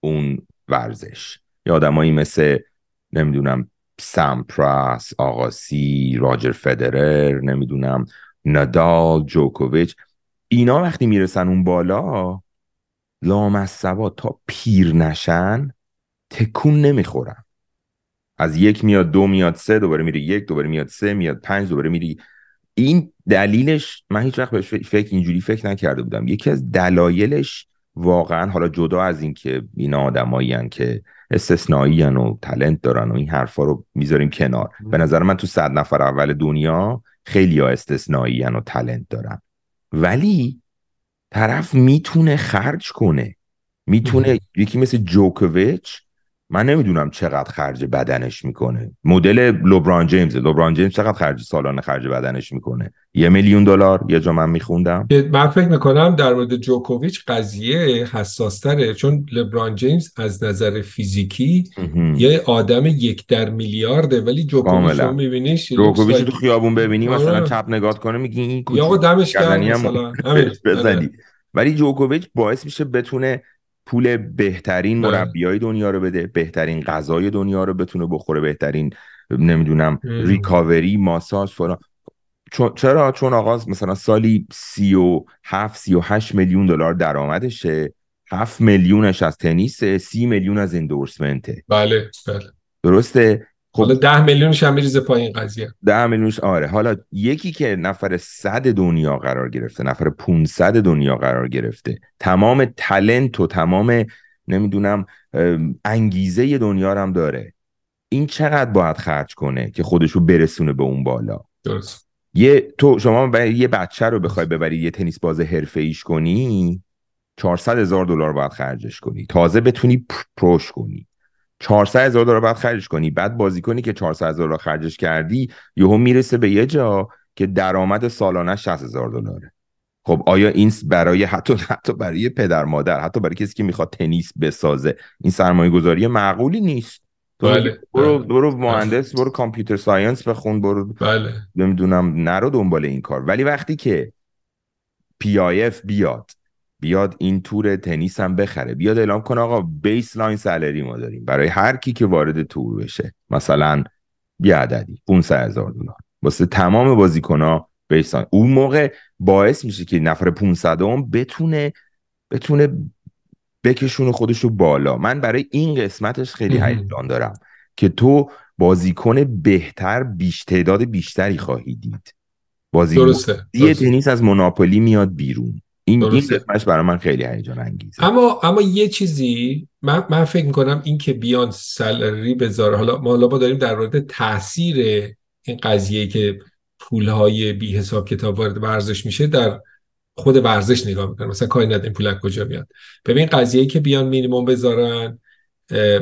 اون ورزش، یا آدمایی مثل نمیدونم سام پراس، آغاسی، راجر فدرر، نمیدونم نادال، جوکوویچ، اینا وقتی میرسن اون بالا لامصبا تا پیر نشن تکون نمیخورن. از یک میاد، دو میاد، سه، دوباره میری یک، دوباره میاد سه، میاد پنج، دوباره میری. این دلیلش، من هیچ وقت بهش اینجوری فکر نکرده بودم، یکی از دلایلش واقعا، حالا جدا از این که اینا آدمایی ان که استثنایی ان و تالنت دارن و این حرفا رو میذاریم کنار، به نظر من تو 100 نفر اول دنیا خیلی ها استثنایی ان و تالنت دارن، ولی طرف میتونه خرج کنه، میتونه. یکی مثل جوکوویچ، من نمیدونم چقدر خرج بدنش میکنه، مدل لبران جیمز چقدر خرج سالانه خرج بدنش میکنه، $1 میلیون یه جا من میخوندم. من فکر میکنم در مورد جوکوویچ قضیه حساس‌تره، چون لبران جیمز از نظر فیزیکی یه آدم 1 در میلیارده، ولی جوکوویچ رو میبینیش، جوکوویچ تو خیابون ببینی مثلا چپ نگاه کنه میگی این کوچیک یا دمش بزنی، ولی جوکوویچ باعث میشه بتونه پول بهترین مربیای دنیا رو بده، بهترین غذای دنیا رو بتونه بخوره، بهترین نمیدونم ریکاوری، ماساژ فلان. چرا؟ چون آغاز مثلا سالی 37-38 میلیون دلار درآمدشه، 7 میلیونش از تنیسه، 30 میلیون از اندورسمنته. بله درسته. خب حالا 10 میلیونش هم میریزه پایین قضیه. 10 میلیونش آره. حالا یکی که نفر 100 دنیا قرار گرفته، نفر 500 دنیا قرار گرفته، تمام تالنت و تمام نمیدونم انگیزه دنیا رو هم داره، این چقدر باید خرج کنه که خودشو برسونه به اون بالا؟ درست. شما یه بچه رو بخوای ببری یه تنیس باز حرفه‌ایش کنی، $400,000 باید خرجش کنی تازه بتونی پروش کنی. $400,000 بعد خرجش کنی، بعد بازی کنی که $400,000 خرجش کردی، یهو میرسه به یه جا که درآمد سالانه $60,000. خب آیا این برای حتی برای پدر مادر، حتی برای کسی که میخواد تنیس بسازه، این سرمایه گذاری معقولی نیست؟ بله. برو مهندس، برو کامپیوتر ساینس بخون، برو نمیدونم، نرو دنبال این کار. ولی وقتی که PIF بیاد این تور تنیس هم بخره، بیاد اعلام کنه آقا بیسلاین سالری ما داریم برای هر کی که وارد تور بشه، مثلا یه عددی $500,000 واسه تمام بازیکن‌ها بیسلاین، اون موقع باعث میشه که نفر 500 هم بتونه بکشونه خودشو بالا. من برای این قسمتش خیلی هیجان دارم که تو بازیکن بهتر، تعداد بیشتری خواهی دید. بازیکن تنیس از موناپولی میاد بیرون. این قسمتش برای من خیلی هیجان انگیزه. اما یه چیزی من فکر میکنم، این که بیان سالری بذاره، حالا ما داریم در مورد تاثیر این قضیه که پولهای بی حساب کتاب وارد ورزش میشه در خود ورزش نگاه میکنن، مثلا کاری نداریم پولک کجا میاد. ببین قضیه که بیان مینیمم بذارن،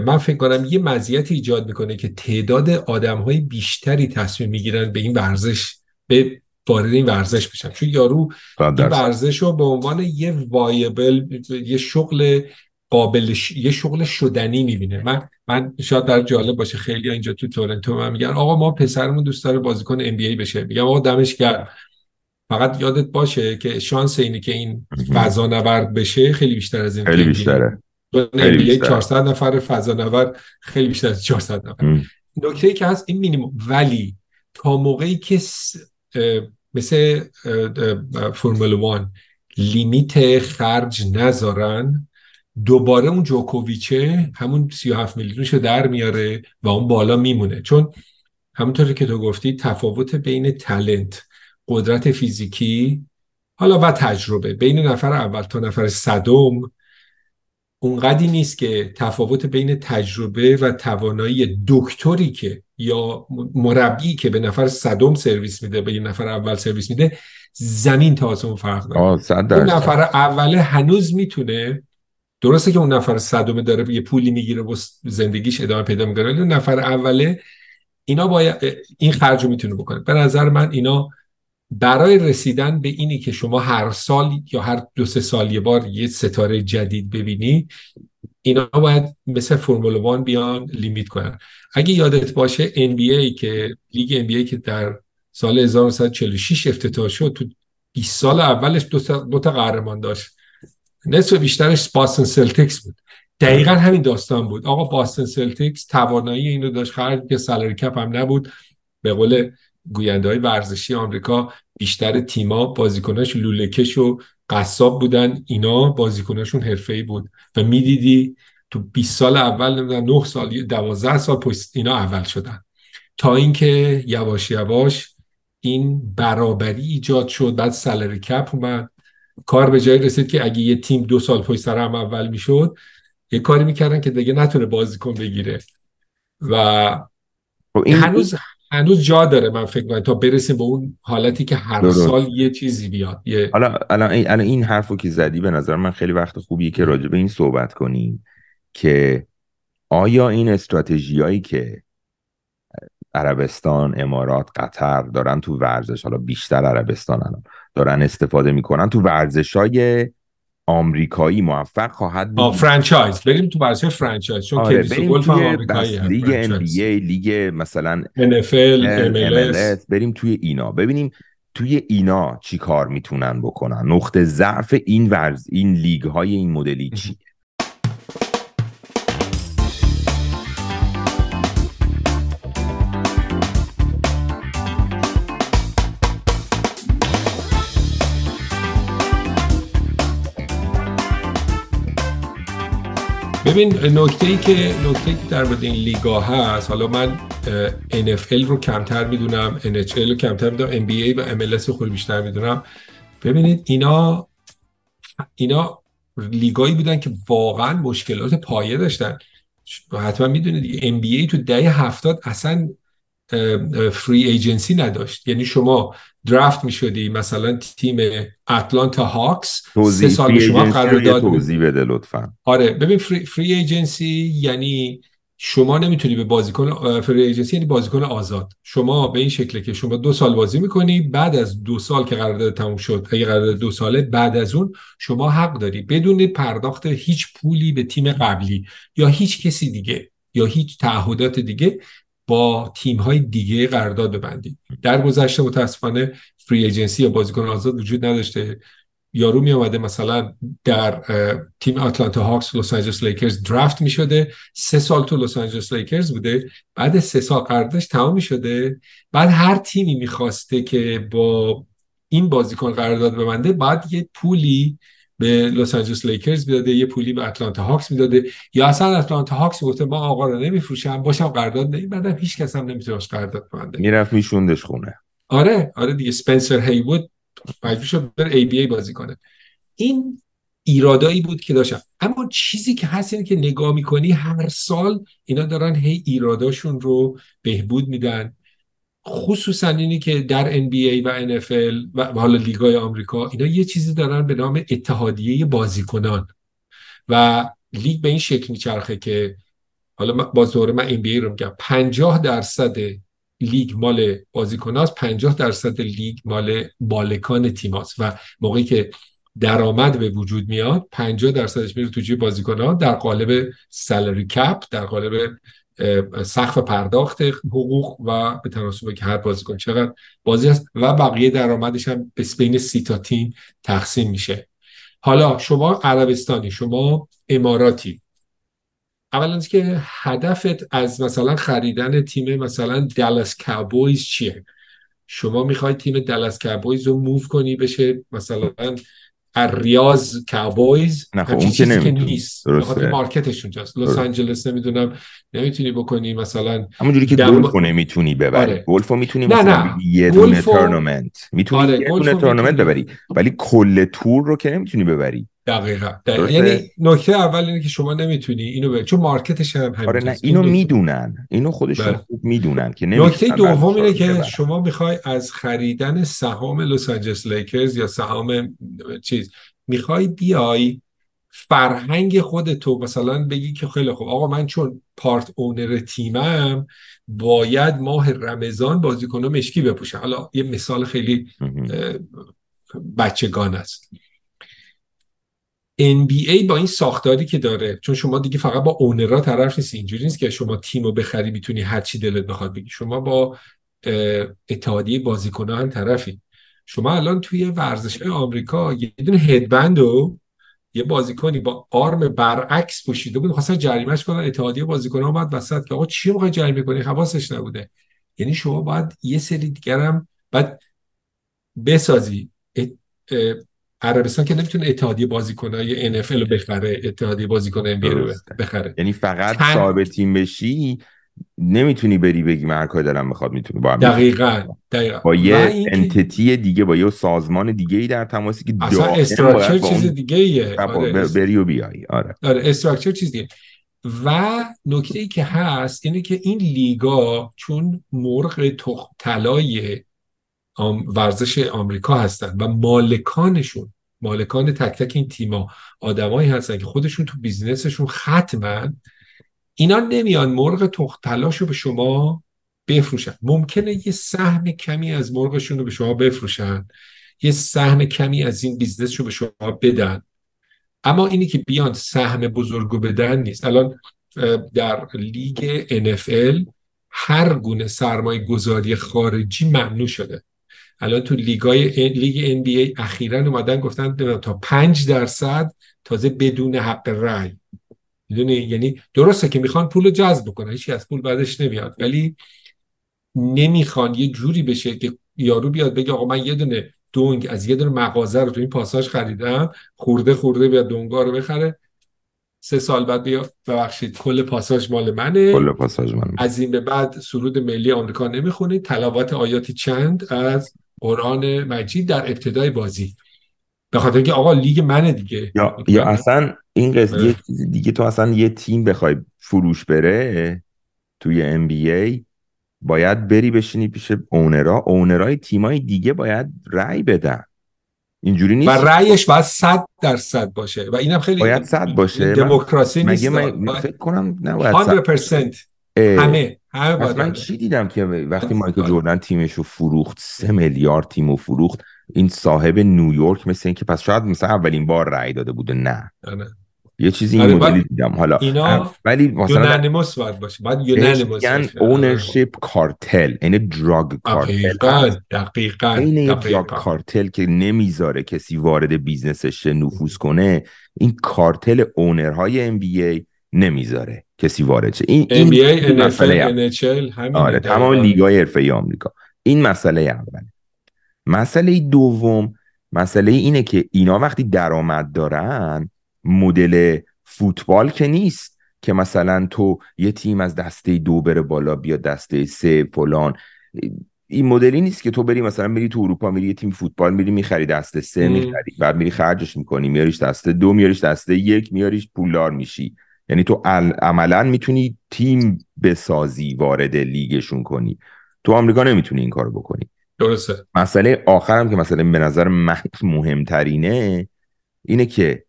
من فکر کنم یه مزیتی ایجاد میکنه که تعداد آدمهای بیشتری تصمیم میگیرن به این ورزش، به وارد این ورزش بشم، چون یارو این ورزش رو به عنوان یه وایبل، یه شغل قابل یه شغل شدنی میبینه. من شاید در جالب باشه خیلی ها اینجا تو تورنتو من میگن آقا ما پسرمون دوست داره بازیکن NBA بشه، میگم آقا دمش گرم، فقط یادت باشه که شانس اینه که این فضانورد بشه خیلی بیشتر از این، خیلی بیشتره، خیلی 400 نفر فضانورد خیلی بیشتر از 400 نفر. نکته‌ای که هست این مینیمم، ولی تا موقعی که مثل فرمول 1 لیمیت خرج نذارن، دوباره اون جوکوویچه همون 37 میلیونشو در میاره و اون بالا میمونه، چون همونطوری که تو گفتی تفاوت بین تالنت، قدرت فیزیکی حالا و تجربه بین نفر اول تا نفر صدم اونقدی نیست که تفاوت بین تجربه و توانایی دکتری که یا مربی که به نفر صدم سرویس میده به یه نفر اول سرویس میده زمین تا آسمون فرق داره. اون نفر اوله هنوز میتونه، درسته که اون نفر صدومه داره یه پولی میگیره و زندگیش ادامه پیدا میکنه، ولی اون نفر اوله اینا باید این خرجو میتونه بکنه. به نظر من اینا برای رسیدن به اینی که شما هر سال یا هر دو سه سال یه بار یه ستاره جدید ببینی، اینا باید مثل فرمول 1 بیان لیمیت کنن. اگه یادت باشه NBA که لیگ NBA که در سال 1946 افتتاح شد، تو 20 سال اولش دو تا قهرمان داشت، نصف بیشترش بوستون سلتیکس بود. دقیقا همین داستان بود، آقا بوستون سلتیکس توانایی اینو داشت خرج که سالری کپ هم نبود، به قول گوینده‌های ورزشی آمریکا بیشتر تیما بازیکناش لوله‌کش و قصاب بودن، اینا بازیکناشون حرفه‌ای بود و میدیدی تو 20 سال اول نمیدونم 9 سال یا 12 سال پشت اینا اول شدن، تا اینکه یواش یواش این برابری ایجاد شد، بعد سالری کپ اومد، کار به جایی رسید که اگه یه تیم 2 سال پشت سر هم اول میشد یه کاری میکردن که دیگه نتونه بازیکن بگیره و این هنوز جا داره من فکر می‌کنم تا برسیم به اون حالتی که هر سال یه چیزی بیاد. الان این حرفو که زدی به نظر من خیلی وقت خوبیه که راجع به این صحبت کنیم که آیا این استراتژیایی که عربستان، امارات، قطر دارن تو ورزش، حالا بیشتر عربستان الان دارن استفاده میکنن تو ورزشای آمریکایی موفق خواهد بود؟ فرانچایز، بریم تو ورزش فرانچایز، چون تنیس و گلف آمریکایی، لیگ NBA، لیگ مثلا NFL، MLS، بریم توی اینا ببینیم توی اینا چی کار میتونن بکنن، نقطه ضعف این این لیگ های این مدلی چیه. ببین نکته‌ای که در مورد این لیگا هست، حالا من NFL رو کمتر میدونم، NHL رو کمتر میدونم، NBA و MLS رو خیلی بیشتر میدونم. ببینید اینا لیگایی بودن که واقعا مشکلات پایه داشتن. حتما میدونید NBA تو دهه 70 اصلا فری ایجنسی نداشت، یعنی شما درافت میشدی مثلا تیم اتلانتا هاکس 3 سال شما قرارداد توضیح بده لطفا. آره ببین فری ایجنسی یعنی شما نمیتونی به بازیکن، فری ایجنسی یعنی بازیکن آزاد، شما به این شکله که شما 2 سال بازی میکنی، بعد از 2 سال که قرارداد تموم شد، اگه قرارداد 2 ساله بعد از اون شما حق داری بدون پرداخت هیچ پولی به تیم قبلی یا هیچ کسی دیگه یا هیچ تعهدات دیگه با تیم‌های دیگه قرارداد ببندید. در گذشته متاسفانه فری ایجنسی یا بازیکن آزاد وجود نداشته، یارو می اومده مثلا در تیم آتلانتا هاکس لس آنجلس لیکرز درافت می شده، 3 سال تو لس آنجلس لیکرز بوده، بعد 3 سال قراردادش تمام می شده، بعد هر تیمی می خواسته که با این بازیکن قرارداد ببنده بعد یه پولی به لس آنجلس لیکرز میداده، یه پولی به اتلانتا هاکس میداده، یا اصلا اتلانتا هاکس گفته ما آقا رو نمیفروشم، باشم قرارداد نمی بندم، هیچ کس هم نمیتونهش قرارداد بنده، میرفت میشوندش خونه. آره دیگه اسپنسر هیوود مجبور شد بر ای بی ای بازی کنه. این ایرادایی بود که داشتن، اما چیزی که هست اینه که نگاه میکنی هر سال اینا دارن هی ایراداشون رو بهبود میدن، خصوصا اینی که در NBA و NFL و حالا لیگای آمریکا اینا یه چیزی دارن به نام اتحادیه بازیکنان و لیگ به این شکل میچرخه که حالا باز دوره من NBA رو میگم 50% لیگ مال بازیکناست، 50% لیگ مال بالکان تیماست و موقعی که درآمد به وجود میاد 50% میره تو جیب بازیکن‌ها در قالب سالری کپ، در قالب سقف پرداخت حقوق و به تناسب که هر بازیکن چقدر بازی است و بقیه درآمدش هم بین 30 تا تیم تقسیم میشه. حالا شما عربستانی، شما اماراتی، اولا از که هدفت از مثلا خریدن تیم مثلا دالاس کابویز چیه؟ شما میخوای تیم دالاس کابویز رو موو کنی بشه مثلا الریاض کابویز؟ نه خب اون که نیست، بخاطر مارکتش اونجاست. لس آنجلس نمیدونم نمیتونی بکنی مثلا همونجوری که گلف نمیتونی ببری. گلفو میتونی مثلا یه دونه تورنمنت میتونی یه دونه تورنمنت ببری ولی کل تور رو که نمیتونی ببری. دقیقاً. یعنی نکته اول اینه که شما نمیتونی اینو ببری چون مارکتش هم همین. آره نه اینو میدونن، اینو خودشون خوب میدونن که نمیتونن. نکته دوم اینه که شما میخوای از خریدن سهام لس آنجلس لیکرز یا سهام چیز میخوای بیای فرهنگ خودتو مثلا بگی که خیلی خوب آقا من چون پارت اونر تیمم باید ماه رمضان بازیکنو مشکی بپوشن. حالا یه مثال خیلی بچگان است. NBA با این ساختاری که داره، چون شما دیگه فقط با اونرها طرف نیست، اینجوری نیست که شما تیمو بخری میتونی هر چی دلت بخواد بگی، شما با اتحادیه بازیکن‌ها هم طرفی. شما الان توی ورزشگاه آمریکا یه دونه هدبندو یه بازیکنی با آرم برعکس پوشیده بود، خواستن جریمهش کنن، اتحادیه بازیکن‌ها اومد وسط که آقا چی می‌خوای جریمه کنی، حواسش نبوده. یعنی شما باید یه سری دیگرم بعد بسازی. عربستان که نمیتونه اتحادیه بازیکنای NFL رو بخره، اتحادیه بازیکنای NBA رو بخره، یعنی فقط صاحب تیم بشی نمیتونی بری بگی من هر کاری دلم بخواد میتونی با هم. دقیقاً با یه انتیتی دیگه، با یه سازمان دیگه‌ای در تماسی که اصلا استراکچر چیز دیگه‌ایه. آره بری و بیای. آره استراکچر چیز دیگه. و نکته‌ای که هست اینه که این لیگا چون مرغ تخم طلای ورزش آمریکا هستن و مالکانشون، مالکان تک تک این تیما آدمایی هستن که خودشون تو بیزنسشون ختمن، اینا نمیان مرغ تخم طلاشو به شما بفروشن. ممکنه یه سهم کمی از مرغشون رو به شما بفروشن، یه سهم کمی از این بیزنسشو به شما بدن، اما اینی که بیان سهم بزرگو بدن نیست. الان در لیگ NFL هر گونه سرمایه گذاری خارجی ممنوع شده. الان تو لیگ NBA اخیراً اومدن گفتن تا 5% تازه بدون حق رأی. میدونی یعنی درسته که میخوان پول جذب کنن، هیچی از پول بعدش نمیاد، ولی نمیخوان یه جوری بشه که یارو بیاد بگه آقا من یه دونه دونگ از یه دونه مغازه رو تو این پاساژ خریدم، خورده بیاد دونگا رو بخره، 3 سال بعد بیا ببخشید کل پاساژ مال منه، کل پاساژ من از این به بعد سرود ملی آمریکا نمیخونه، تلاوت آیاتی چند از قرآن مجید در ابتدای بازی، به خاطر اینکه آقا لیگ منه دیگه. یا اصلا این قضیه دیگه، تو اصلا یه تیم بخوای فروش بره توی ام بی ای باید بری بشینی پیش اونرای تیمای دیگه، باید رأی بدن، اینجوری نیست و رأیش باید 100% باشه و اینم خیلی باید 100 باشه. دموکراسی نیست. من فکر کنم نباید 100%. همه باید. من چی دیدم که وقتی مایکل جردن تیمش رو فروخت، 3 میلیارد تیم رو فروخت، این صاحب نیویورک مثل این که پس شاید مثلا اولین بار رأی داده بوده. نه. یه چیزی این مدلی دیدم. حالا ولی مثلا یونانیموس باید باشه، باید یونانیموس باشه. اونرشیپ کارتل، یعنی دراگ کارتل. دقیقاً. این دراگ کارتل که نمیذاره کسی وارد بیزنسش نفوذ کنه، این کارتل اونرهای ام بی ای نمیذاره کسی وارد شه. این NBA NFL NHL همین. آره تمام لیگ‌های حرفه‌ای آمریکا. این مسئله اوله. مسئله دوم، مسئله اینه که اینا وقتی درآمد دارن، مدل فوتبال که نیست که مثلا تو یه تیم از دسته 2 بره بالا بیا دسته 3 فلان، این مدلی نیست که تو بری مثلا میری تو اروپا میری یه تیم فوتبال میری میخری دسته 3 میخری بعد میری خرجش میکنی، میاریش دسته 2 میاریش دسته 1 میاریش پولدار میشی. یعنی تو عملا میتونی تیم بسازی وارد لیگشون کنی، تو آمریکا نمیتونی این کارو بکنی. درسته. مسئله آخرم که مسئله به نظر من مهمترینه اینه که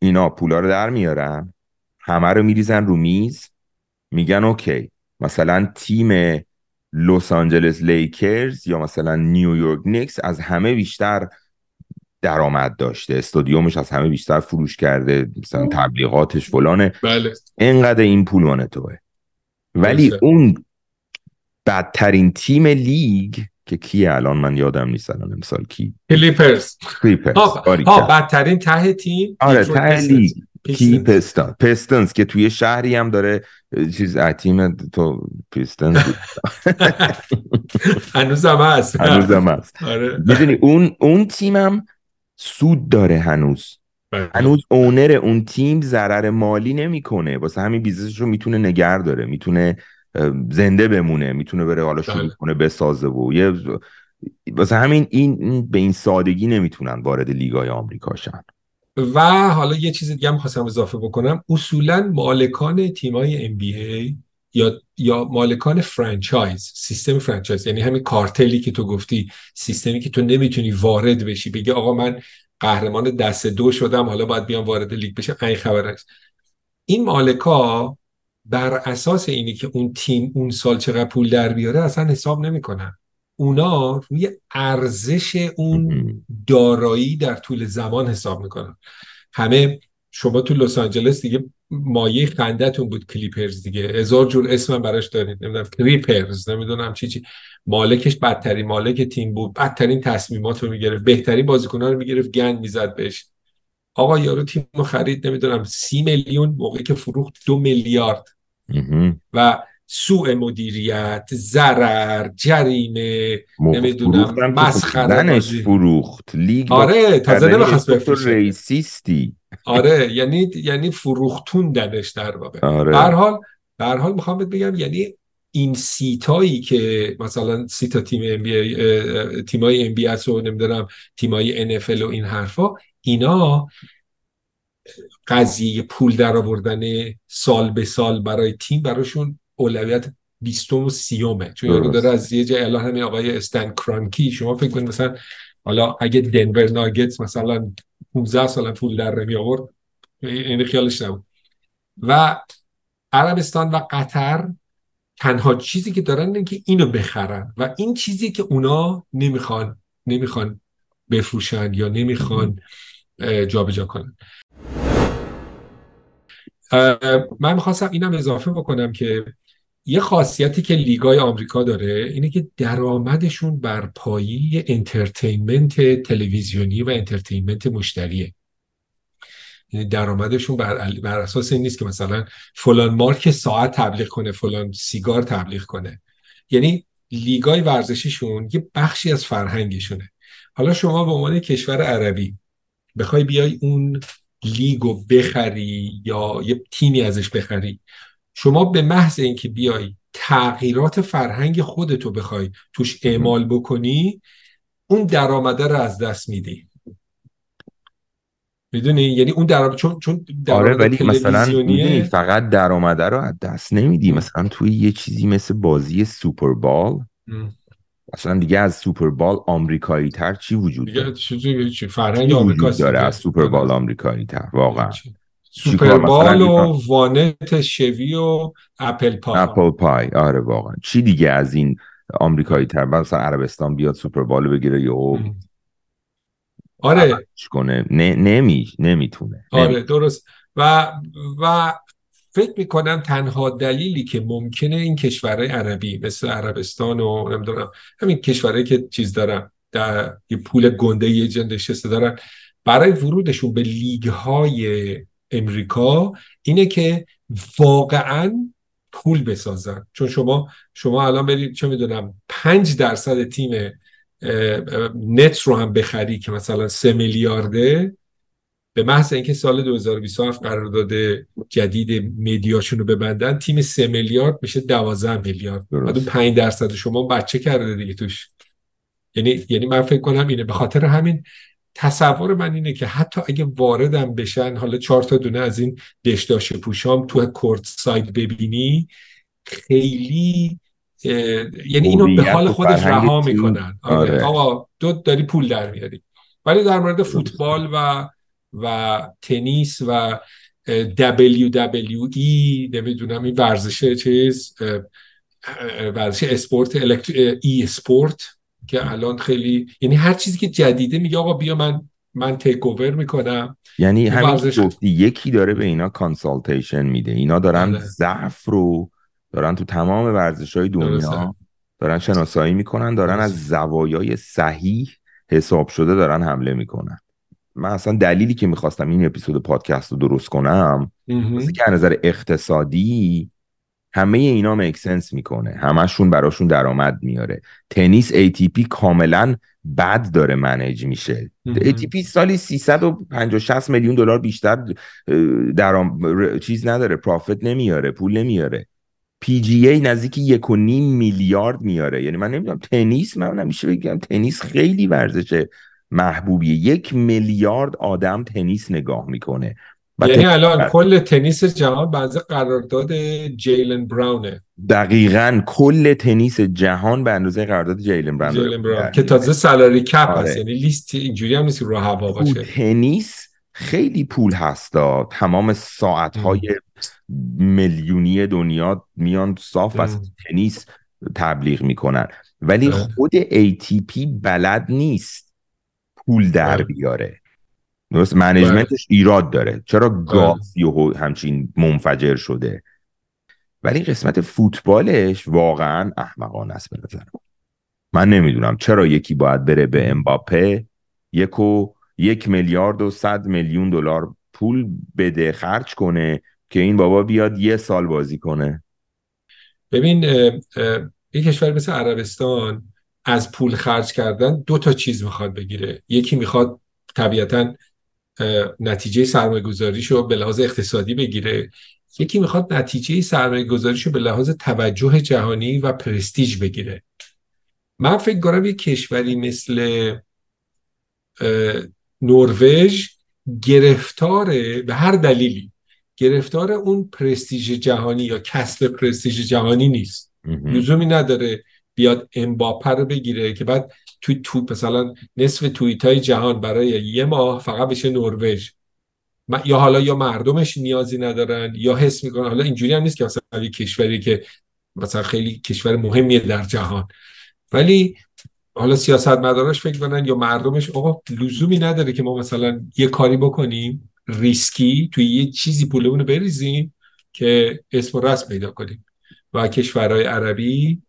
اینا پولا رو در میارن، همه رو میریزن رو میز، میگن اوکی مثلا تیم لس آنجلس لیکرز یا مثلا نیویورک نیکس از همه بیشتر درآمد داشته، استادیومش از همه بیشتر فروش کرده، مثلا تبلیغاتش فلانه، بله. اینقدر این پولانه توه. ولی بله. اون بدترین تیم لیگ که کیه الان من یادم نیست الان امسال کی، کلیپرز ها بدترین ته تیم، آره ته لیگ کی، پیستنز که توی شهری هم داره چیز تیم تو پیستنز هنوز هم هست میدونی اون تیمم سود داره، هنوز اونر اون تیم ضرر مالی نمیکنه، واسه همین بیزنسش رو میتونه نگه داره، میتونه زنده بمونه، میتونه بره حالا شروع کنه بسازه و یه واسه همین این به این سادگی نمیتونن وارد لیگای آمریکا شن. و حالا یه چیز دیگه هم خواستم اضافه بکنم، اصولاً مالکان تیمای NBA یا مالکان فرانچایز، سیستم فرانچایز، یعنی همین کارتلی که تو گفتی، سیستمی که تو نمیتونی وارد بشی بگی آقا من قهرمان دست دو شدم حالا باید بیام وارد لیگ بشم، این خبره. این مالکا بر اساس اینی که اون تیم اون سال چقدر پول در بیاره اصلا حساب نمیکنن، اونا روی ارزش اون دارایی در طول زمان حساب میکنن. همه شما تو لس آنجلس دیگه مایه خنده‌تون بود کلیپرز دیگه، هزار جور اسم براش دارید، نمیدونم کلیپرز، نمیدونم چی مالکش بدترین مالک تیم بود، بدترین تصمیمات رو میگرفت، بهترین بازیکن‌ها رو میگرفت، گند میزد بهش. آقا یارو تیمو خرید نمیدونم 30 میلیون، موقعی که فروخت 2 میلیارد. و سوء مدیریت، ضرر، جریمه، نمیدونم مسخره‌اش، فروخت لیگ، آره تازه نمیخواست بفروشه، ریسیستی، آره یعنی فروختوندنش در واقع. آره. به هر حال میخوام بگم یعنی این سیتایی که مثلا سیتا تیم NBA، تیمای NBA رو نمیدونم، تیمای NFL و این حرفا، اینا قضیه پول در آوردن سال به سال برای تیم براشون اولویت 20 و 30، چون یارو داره از یه جای الان همین آقای استن کرانکی، شما فکر کنید مثلا حالا اگه دنور ناگتس مثلا 15 سال پول در می آورد این خیالش نبود. و عربستان و قطر تنها چیزی که دارن اینه که اینو بخرن، و این چیزی که اونا نمیخوان بفروشن یا نمیخوان جابجا کنن. من میخواستم اینم اضافه بکنم که یه خاصیتی که لیگای آمریکا داره اینه که درآمدشون بر پایه‌ی انترتینمنت تلویزیونی و انترتینمنت مشتریه. درآمدشون بر اساس این نیست که مثلا فلان مارک ساعت تبلیغ کنه، فلان سیگار تبلیغ کنه. یعنی لیگای ورزشیشون یه بخشی از فرهنگشونه. حالا شما به عنوان کشور عربی بخوای بیای اون لیگو بخری یا یه تیمی ازش بخری، شما به محض اینکه بیای تغییرات فرهنگ خودتو بخوای توش اعمال بکنی، اون درآمده رو از دست میدی. میدونی یعنی اون درآمد چون درآمد، آره، ولی مثلا میدونی فقط درآمده رو از دست نمیدی، مثلا توی یه چیزی مثل بازی سوپربال اصلا دیگه از سوپربال آمریکایی تر چی وجود داره؟ دیگه چی فرهنگ آمریکا داره از سوپربال آمریکایی تر واقعا. سوپربال و وانت شوی و اپل پای، آره واقعا چی دیگه از این آمریکایی تر؟ مثلا عربستان بیاد سوپربال بگیره یهو آره کنه، نمیتونه. آره درست. و فکر میکنم تنها دلیلی که ممکنه این کشورهای عربی مثل عربستان و نمیدونم همین کشورهایی که چیز دارن در یه پول گنده یه جندشسته دارن برای ورودشون به لیگ های امریکا اینه که واقعا پول بسازن. چون شما الان برید چه میدونم 5% تیم نت رو هم بخری که مثلا 3 میلیارده، به محض اینکه سال 2027 قرارداد جدید مدیاشون رو ببندن، تیم 3 میلیارد میشه 12 میلیارد. بعد اون 5% شما بچه کرده دیگه توش. یعنی من فکر کنم اینه. به خاطر همین تصور من اینه که حتی اگه واردم بشن، حالا 4 تا دونه از این دشداشه پوشام تو کورت ساید ببینی، خیلی یعنی اینو به حال خودش رها میکنن. آره. آقا تو داری پول در میاری. ولی در مورد فوتبال و تنیس و WWE نمیدونم این ورزشه چیز ورزش اسپورت ای اسپورت که الان خیلی، یعنی هر چیزی که جدیده میگه آقا بیا من تیک اوور میکنم. یعنی همین گفتی یکی داره به اینا کانسالتیشن میده، اینا دارن ضعف رو دارن تو تمام ورزش‌های دنیا دارن شناسایی میکنن، دارن از زوایای صحیح حساب شده دارن حمله میکنن. من اصلا دلیلی که میخواستم این اپیزود پادکست رو درست کنم واسه که از نظر اقتصادی همه اینا مکسنس میکنه، همشون براشون درآمد میاره. تنیس ATP کاملا بد داره منیج میشه. ATP سالی 350-60 میلیون دلار بیشتر چیز نداره، پروفیت نمیاره، پول نمیاره. پی جی ای نزدیک 1.5 میلیارد میاره. یعنی من نمیدونم تنیس، من نمیشه بگم تنیس خیلی ورزش محبوبیه، 1 میلیارد آدم تنیس نگاه میکنه. یعنی الان کل تنیس جهان بنزه قرارداد جیلن براونه. دقیقاً کل تنیس جهان به اندازه قرارداد جیلن براون که تازه سالاری کپ هست، یعنی لیست اینجوری هم نیست راه هوا باشه. تنیس خیلی پول هستا، تمام ساعت‌های میلیونی دنیا میان صاف واسه تنیس تبلیغ میکنن، ولی خود ATP بلد نیست پول در بیاره. درست منیجمنتش ایراد داره. چرا گاف یهو همچین منفجر شده؟ ولی قسمت فوتبالش واقعا احمقانه است به نظرم. من نمیدونم چرا یکی باید بره به امباپه 1.1 میلیارد و 100 میلیون دلار پول بده خرج کنه که این بابا بیاد یه سال بازی کنه. ببین یه کشور مثل عربستان از پول خرج کردن 2 چیز میخواد بگیره. یکی میخواد طبیعتاً نتیجه سرمایه‌گذاریشو به لحاظ اقتصادی بگیره، یکی میخواد نتیجه سرمایه‌گذاریشو به لحاظ توجه جهانی و پرستیژ بگیره. من فکر کنم یک کشوری مثل نروژ گرفتاره، به هر دلیلی گرفتاره اون پرستیژ جهانی یا کسب پرستیژ جهانی نیست. لزومی نداره بیاد امباپه رو بگیره که بعد تو مثلا نصف توییتای جهان برای یه ماه فقط بشه نروژ. یا حالا یا مردمش نیازی ندارن یا حس میکنن، حالا اینجوری هم نیست که مثلا یه کشوری که مثلا خیلی کشور مهمیه در جهان، ولی حالا سیاستمداراش فکر کنن یا مردمش آقا لزومی نداره که ما مثلا یه کاری بکنیم ریسکی، توی یه چیزی پولمون رو بریزیم که اسم و رسم پیدا کنیم. و کشورهای عربی،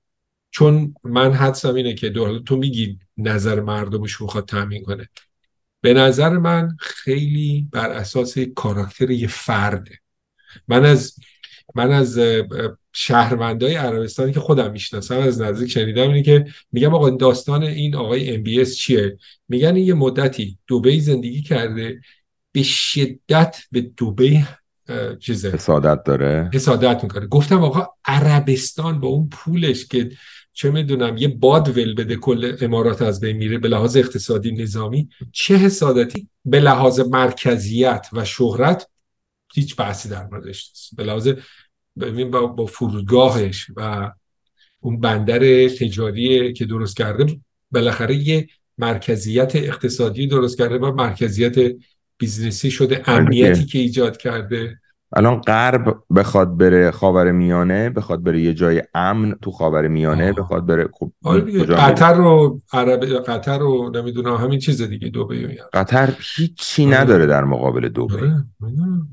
چون من حدسم اینه که دولت، تو میگی نظر مردمش میخواد تامین کنه، به نظر من خیلی بر اساس کاراکتر یه فرده. من از شهروندای عربستانی که خودم میشناسم از نزدیک شنیدم اینه که میگم آقا داستان این آقای MBS چیه؟ میگن یه مدتی دبی زندگی کرده، به شدت به دبی حسادت داره، حسادت میکنه. گفتم آقا عربستان با اون پولش که چه میدونم یه باد ول بده کل امارات از بین میره به لحاظ اقتصادی نظامی، چه حسادتی. به لحاظ مرکزیت و شهرت هیچ بحثی در موردش نیست. به لحاظ با فرودگاهش و اون بندر تجاری که درست کرده، بالاخره یه مرکزیت اقتصادی درست کرده و مرکزیت بیزنسی شده، امنیتی که ایجاد کرده. الان غرب بخواد بره خاورمیانه، بخواد بره یه جای امن تو خاورمیانه، بخواد بره قطر رو نمیدونم همین چیز دیگه. دبی قطر هیچی نداره در مقابل دبی.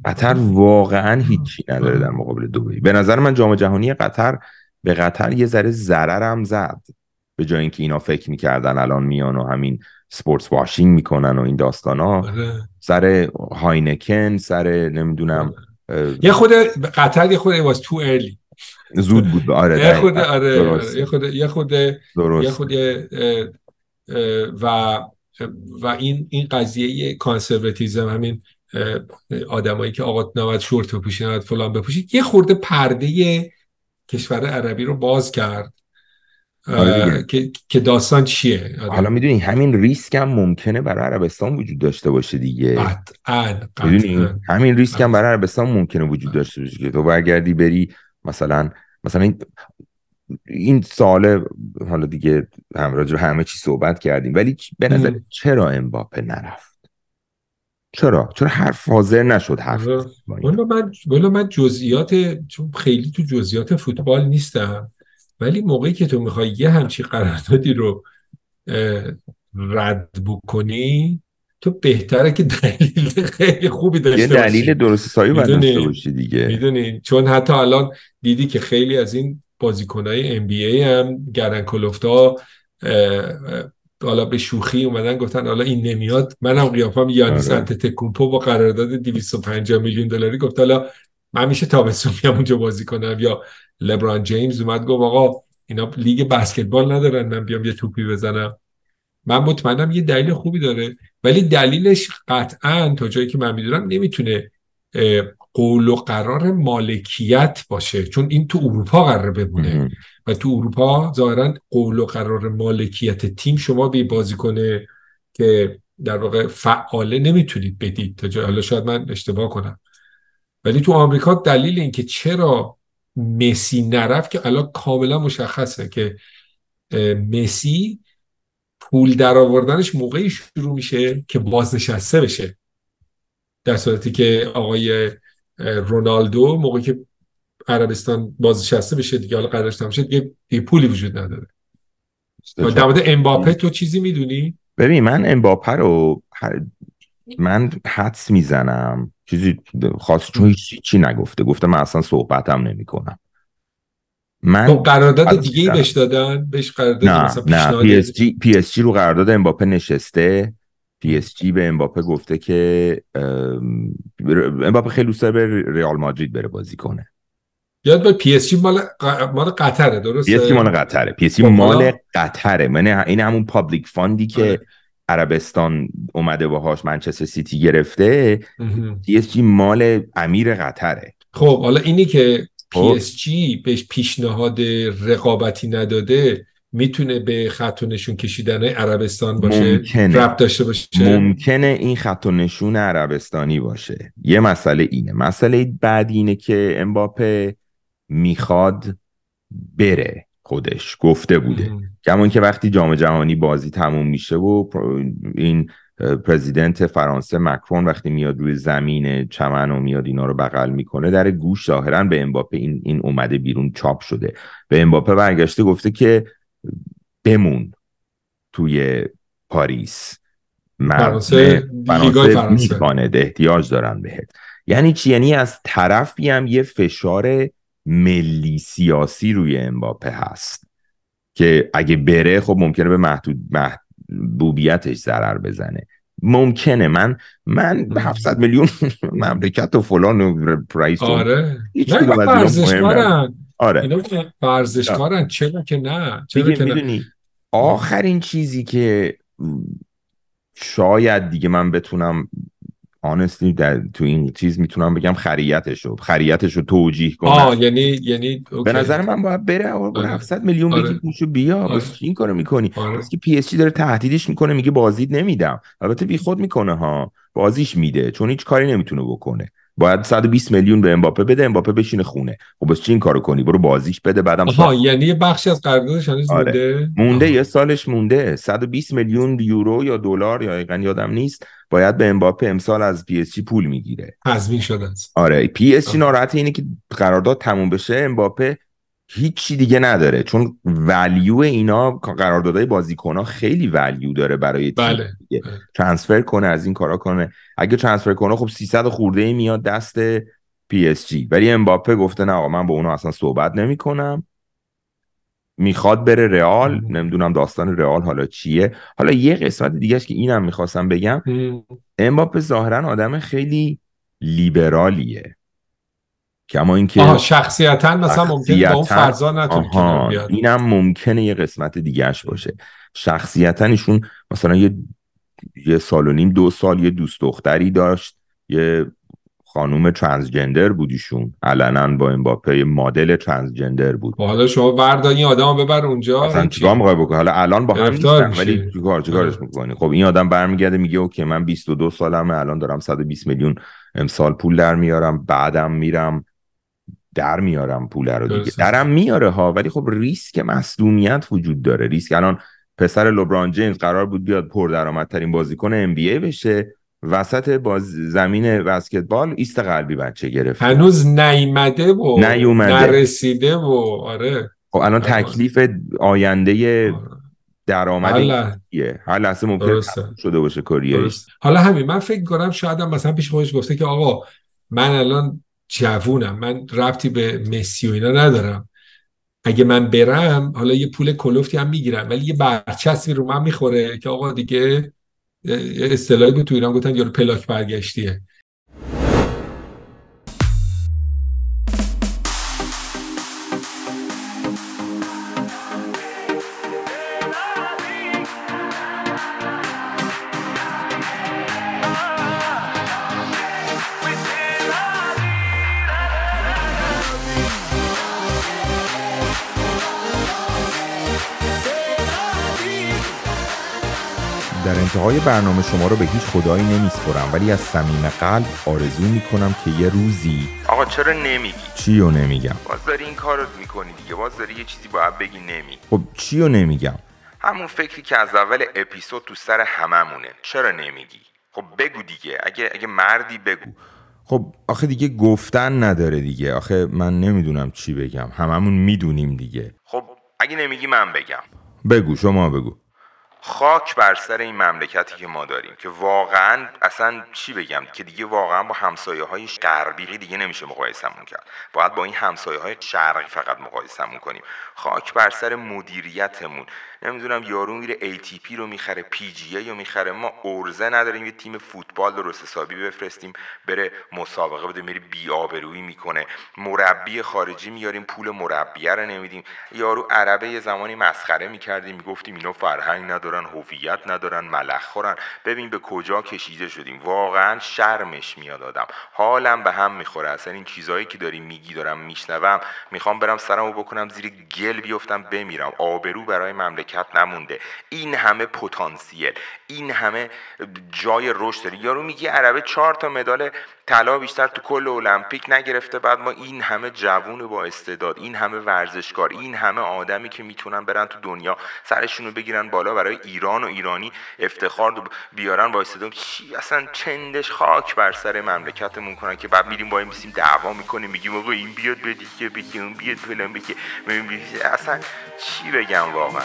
قطر واقعا هیچی نداره در مقابل دبی. به نظر من جام جهانی قطر به قطر یه ذره ضررم زد، به جای اینکه اینا فکر میکردن الان میان و همین سپورتس واشینگ میکنن و این داستانا. سر هاینکن، سر نمیدونم یه خود قطر یه خود واز تو ارلی، زود بود. و این قضیه کانسرواتیسم، همین آدمایی که آقا نباید شورت بپوشید، نباید فلان بپوشید، یه خورده پرده کشور عربی رو باز کرد که داستان چیه. حالا میدونی همین ریسک هم ممکنه برای عربستان وجود داشته باشه دیگه. همین ریسک هم برای عربستان ممکنه وجود داشته باشه که تو برگردی بری مثلا این ساله. حالا دیگه هم راجع به همه چی صحبت کردیم، ولی به نظر چرا امباپه نرفت؟ چرا حرف حاضر نشد؟ من جزئیات، چون خیلی تو جزئیات فوتبال نیستم، ولی موقعی که تو میخوای یه همچی قراردادی رو رد بکنی، تو بهتره که دلیل خیلی خوبی داشته باشی، یه دلیل درست سایی داشته باشی دیگه، میدونی، چون حتی الان دیدی که خیلی از این بازیکنای NBA هم گردنکلفت‌ها حالا به شوخی اومدن گفتن حالا این نمیاد، منم قیافم یانیس آنتتوکومپو با قرارداد 250 میلیون دلاری گفت حالا من میشه تابستون میام اونجا بازی کنم، یا لبران جیمز اومد گفت آقا اینا لیگ بسکتبال ندارن من بیام یه توپی بزنم. من مطمئنم یه دلیل خوبی داره، ولی دلیلش قطعاً تا جایی که من میدونم نمیتونه قول و قرار مالکیت باشه، چون این تو اروپا قراره بمونه و تو اروپا ظاهراً قول و قرار مالکیت تیم شما به بازیکن که در واقع فعاله نمیتونید بدید تا حالا، شاید من اشتباه کنم. ولی تو آمریکا دلیل این که چرا مسی نرفت که الان کاملا مشخصه که مسی پول در آوردنش موقعی شروع میشه که بازنشسته بشه، در صورتی که آقای رونالدو موقعی که عربستان بازنشسته بشه دیگه حالا قرارش تموم شد دیگه پولی وجود نداره. در مورد امباپه تو چیزی میدونی؟ ببین من امباپه رو من حدس میزنم، چیزی خاص چون چی نگفته، گفته من اصلا صحبتم نمی‌کنم. من قرارداد دیگه بهش دادن، بهش قرارداد مثلا پیشنهاد پی اس جی رو قرارداد امباپه نشسته، پی اس جی به امباپه گفته که امباپه خیلی دوست داره به رئال مادرید بره بازی کنه. یاد به پی اس جی مال قطره، درسته؟ پی اس جی مال قطره، پی اس جی مال قطره، من این همون پابلیک فاندی که عربستان اومده باهاش منچستر سیتی گرفته، پی اس جی مال امیر قطره. خب حالا اینی که پی اس جی بهش پیشنهاد رقابتی نداده میتونه به خط و نشون کشیدن عربستان باشه، ربط داشته باشه، ممکنه این خط و نشون عربستانی باشه. یه مسئله اینه، مسئله بعد اینه که امباپه میخواد بره، خودش گفته بوده، کمان که وقتی جام جهانی بازی تموم میشه و این پرزیدنت فرانسه مکرون وقتی میاد روی زمین چمن و میاد اینا رو بغل میکنه، در گوش ظاهراً به امباپه این اومده بیرون، چاپ شده، به امباپه برگشته گفته که بمون توی پاریس، فرانسه میخواند، احتیاج دارن بهت. یعنی چی؟ یعنی از طرفی هم یه فشار ملی سیاسی روی امباپه هست که اگه بره خب ممکنه به محبوبیتش ضرر بزنه. ممکنه من 700 میلیون مملکت و فلان و رئیس اینا ارزشمندن، اینا ارزشمندن، چرا که نه، چرا که نه. آخرین چیزی که شاید دیگه من بتونم honestly تو این چیز میتونم بگم خریتشو توجیه کنم، یعنی به نظر من باید بره، 700 میلیون بگی پوشو بیا، بس چی این کارو میکنی؟ بس که پی اس جی داره تهدیدش میکنه، میگه بازی نمیدم، البته بیخود میکنه ها، بازیش میده چون هیچ کاری نمیتونه بکنه، باید 120 میلیون به امباپه بده، امباپه بشینه خونه. خب بس چی این کارو کنی؟ برو بازیش بده بعدم. یعنی بخشی از قراردادش هنوز مونده، یه سالش مونده، 120 میلیون یورو یا دلار یا ایقن یادم نیست باید به امباپه امسال از پی اس جی پول میگیره، تضمین شده است. پی اس جی ناراحت اینه که قرارداد تموم بشه، امباپه هیچی دیگه نداره، چون ولیو اینا قراردادهای بازیکن‌ها خیلی ولیو داره برای تیم. بله. ترانسفر کنه، از این کارا کنه، اگه ترانسفر کنه خب 300 خورده میاد دست پی اس جی، ولی امباپه گفته نه آقا من با اونا اصلا صحبت نمی‌کنم، میخواد بره رئال. نمیدونم داستان رئال حالا چیه. حالا یه قسمت دیگهش که اینم میخواستم بگم، امباپه ظاهرا آدم خیلی لیبرالیه، کما اینکه شخصیتاً مثلا ممکنه با اون فرضا نتونه بیاد، اینم ممکنه یه قسمت دیگهش باشه. شخصیتاً ایشون مثلا یه سال و نیم 2 سال یه دوست دختری داشت، یه خانوم ترانسجندر بودیشون، علناً با امباپه مدل ترانسجندر بود. حالا شما بردار این آدم ببر اونجا اصلا چیکار می‌خوای بکنی؟ حالا الان با هم نیستن ولی چیکارش می‌کنی؟ خب این آدم برمیگرده میگه اوکی من 22 سالمه الان دارم 120 میلیون امسال پول در میارم، بعدم میرم در میارم پول رو دیگه، درم میاره ها، ولی خب ریسک مصدومیت وجود داره. ریسک الان پسر لبران جیمز قرار بود بیاد پردرآمدترین بازیکن ام بی ای بشه، وسط زمین بسکتبال ایست قلبی بچه گرفت، هنوز نیومده و نرسیده و خب الان تکلیف آینده درآمدیه، هر لحظه ممکنه شده باشه کاریرش. حالا همین من فکر کنم شاید هم مثلا پیش خودش گفته که آقا من الان جوونم، من ربطی به مسی و اینا ندارم، اگه من برم حالا یه پول کلوفتی هم میگیرم ولی یه برچسبی رو من میخوره که آقا دیگه اصطلاحی بود تو ایران گفتن یارو پلاک برگشتیه. های برنامه شما رو به هیچ خدایی نمیسپرم ولی از صمیم قلب آرزو میکنم که یه روزی آقا چرا نمیگی؟ چیو نمیگم؟ باز داری این کار رو میکنی دیگه، باز داری یه چیزی باید بگی نمی. خب چیو نمیگم؟ همون فکری که از اول اپیزود تو سر هممونه، چرا نمیگی؟ خب بگو دیگه، اگه مردی بگو. خب آخه دیگه گفتن نداره دیگه، آخه من نمیدونم چی بگم، هممون میدونیم دیگه. خب اگه نمیگی من بگم. بگو، شما بگو. خاک بر سر این مملکتی که ما داریم که واقعا اصلا چی بگم که دیگه واقعا با همسایه‌های غربی دیگه نمیشه مقایسه‌مون کرد، باید با این همسایه‌های شرقی فقط مقایسه‌مون کنیم. خاک بر سر مدیریتمون، نمیدونم یارو میره ATP رو میخره، پی جی ای رو میخره، ما ارزه نداریم یه تیم فوتبال درست حسابی بفرستیم بره مسابقه بده، میره بی‌آبرویی میکنه، مربی خارجی میاریم پول مربیه رو نمیدیم. یارو عربه یه زمانی مسخره میکردیم میگفتیم اینا فرهنگ ندارن، هویت ندارن، ملخورن. ببین به کجا کشیده شدیم، واقعا شرمش میاد آدم، حالم به هم میخوره. اصلا این چیزایی که داری میگی دارم میشنوم، میخوام برم سرمو بکنم زیر گل بیافتم بمیرم، آبرو برای مملکت نمونده. این همه پتانسیل، این همه جای رشد داری، یارو میگی عربه 4 تا مدال طلا بیشتر تو کل المپیک نگرفته، بعد ما این همه جوون با استعداد، این همه ورزشکار، این همه آدمی که میتونن برن تو دنیا سرشونو بگیرن بالا، برای ایران و ایرانی افتخار بیارن، با استعداد اصلا چندش خاک بر سر مملکتمون کنن که بعد میریم با این میسیم دعوا میکنیم، میگیم آقا این بیاد بدی که بگی، اون بیاد فلان بگی، اصلا چی بگم واقعا.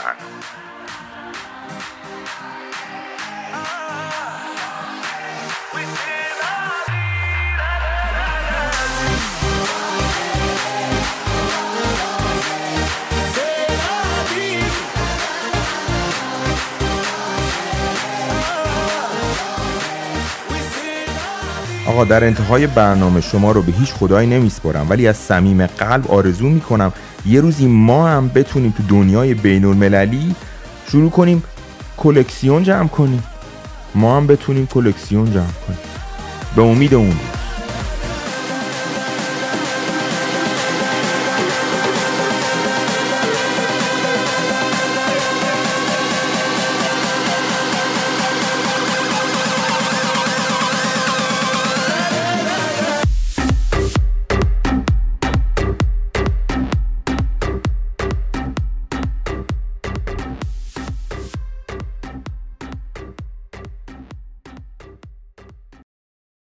آقا در انتهای برنامه شما رو به هیچ خدایی نمیسپرم ولی از صمیم قلب آرزو میکنم یه روزی ما هم بتونیم تو دنیای بین‌المللی شروع کنیم کلکسیون جمع کنیم، ما هم بتونیم کلکسیون جمع کنیم. به امید اون.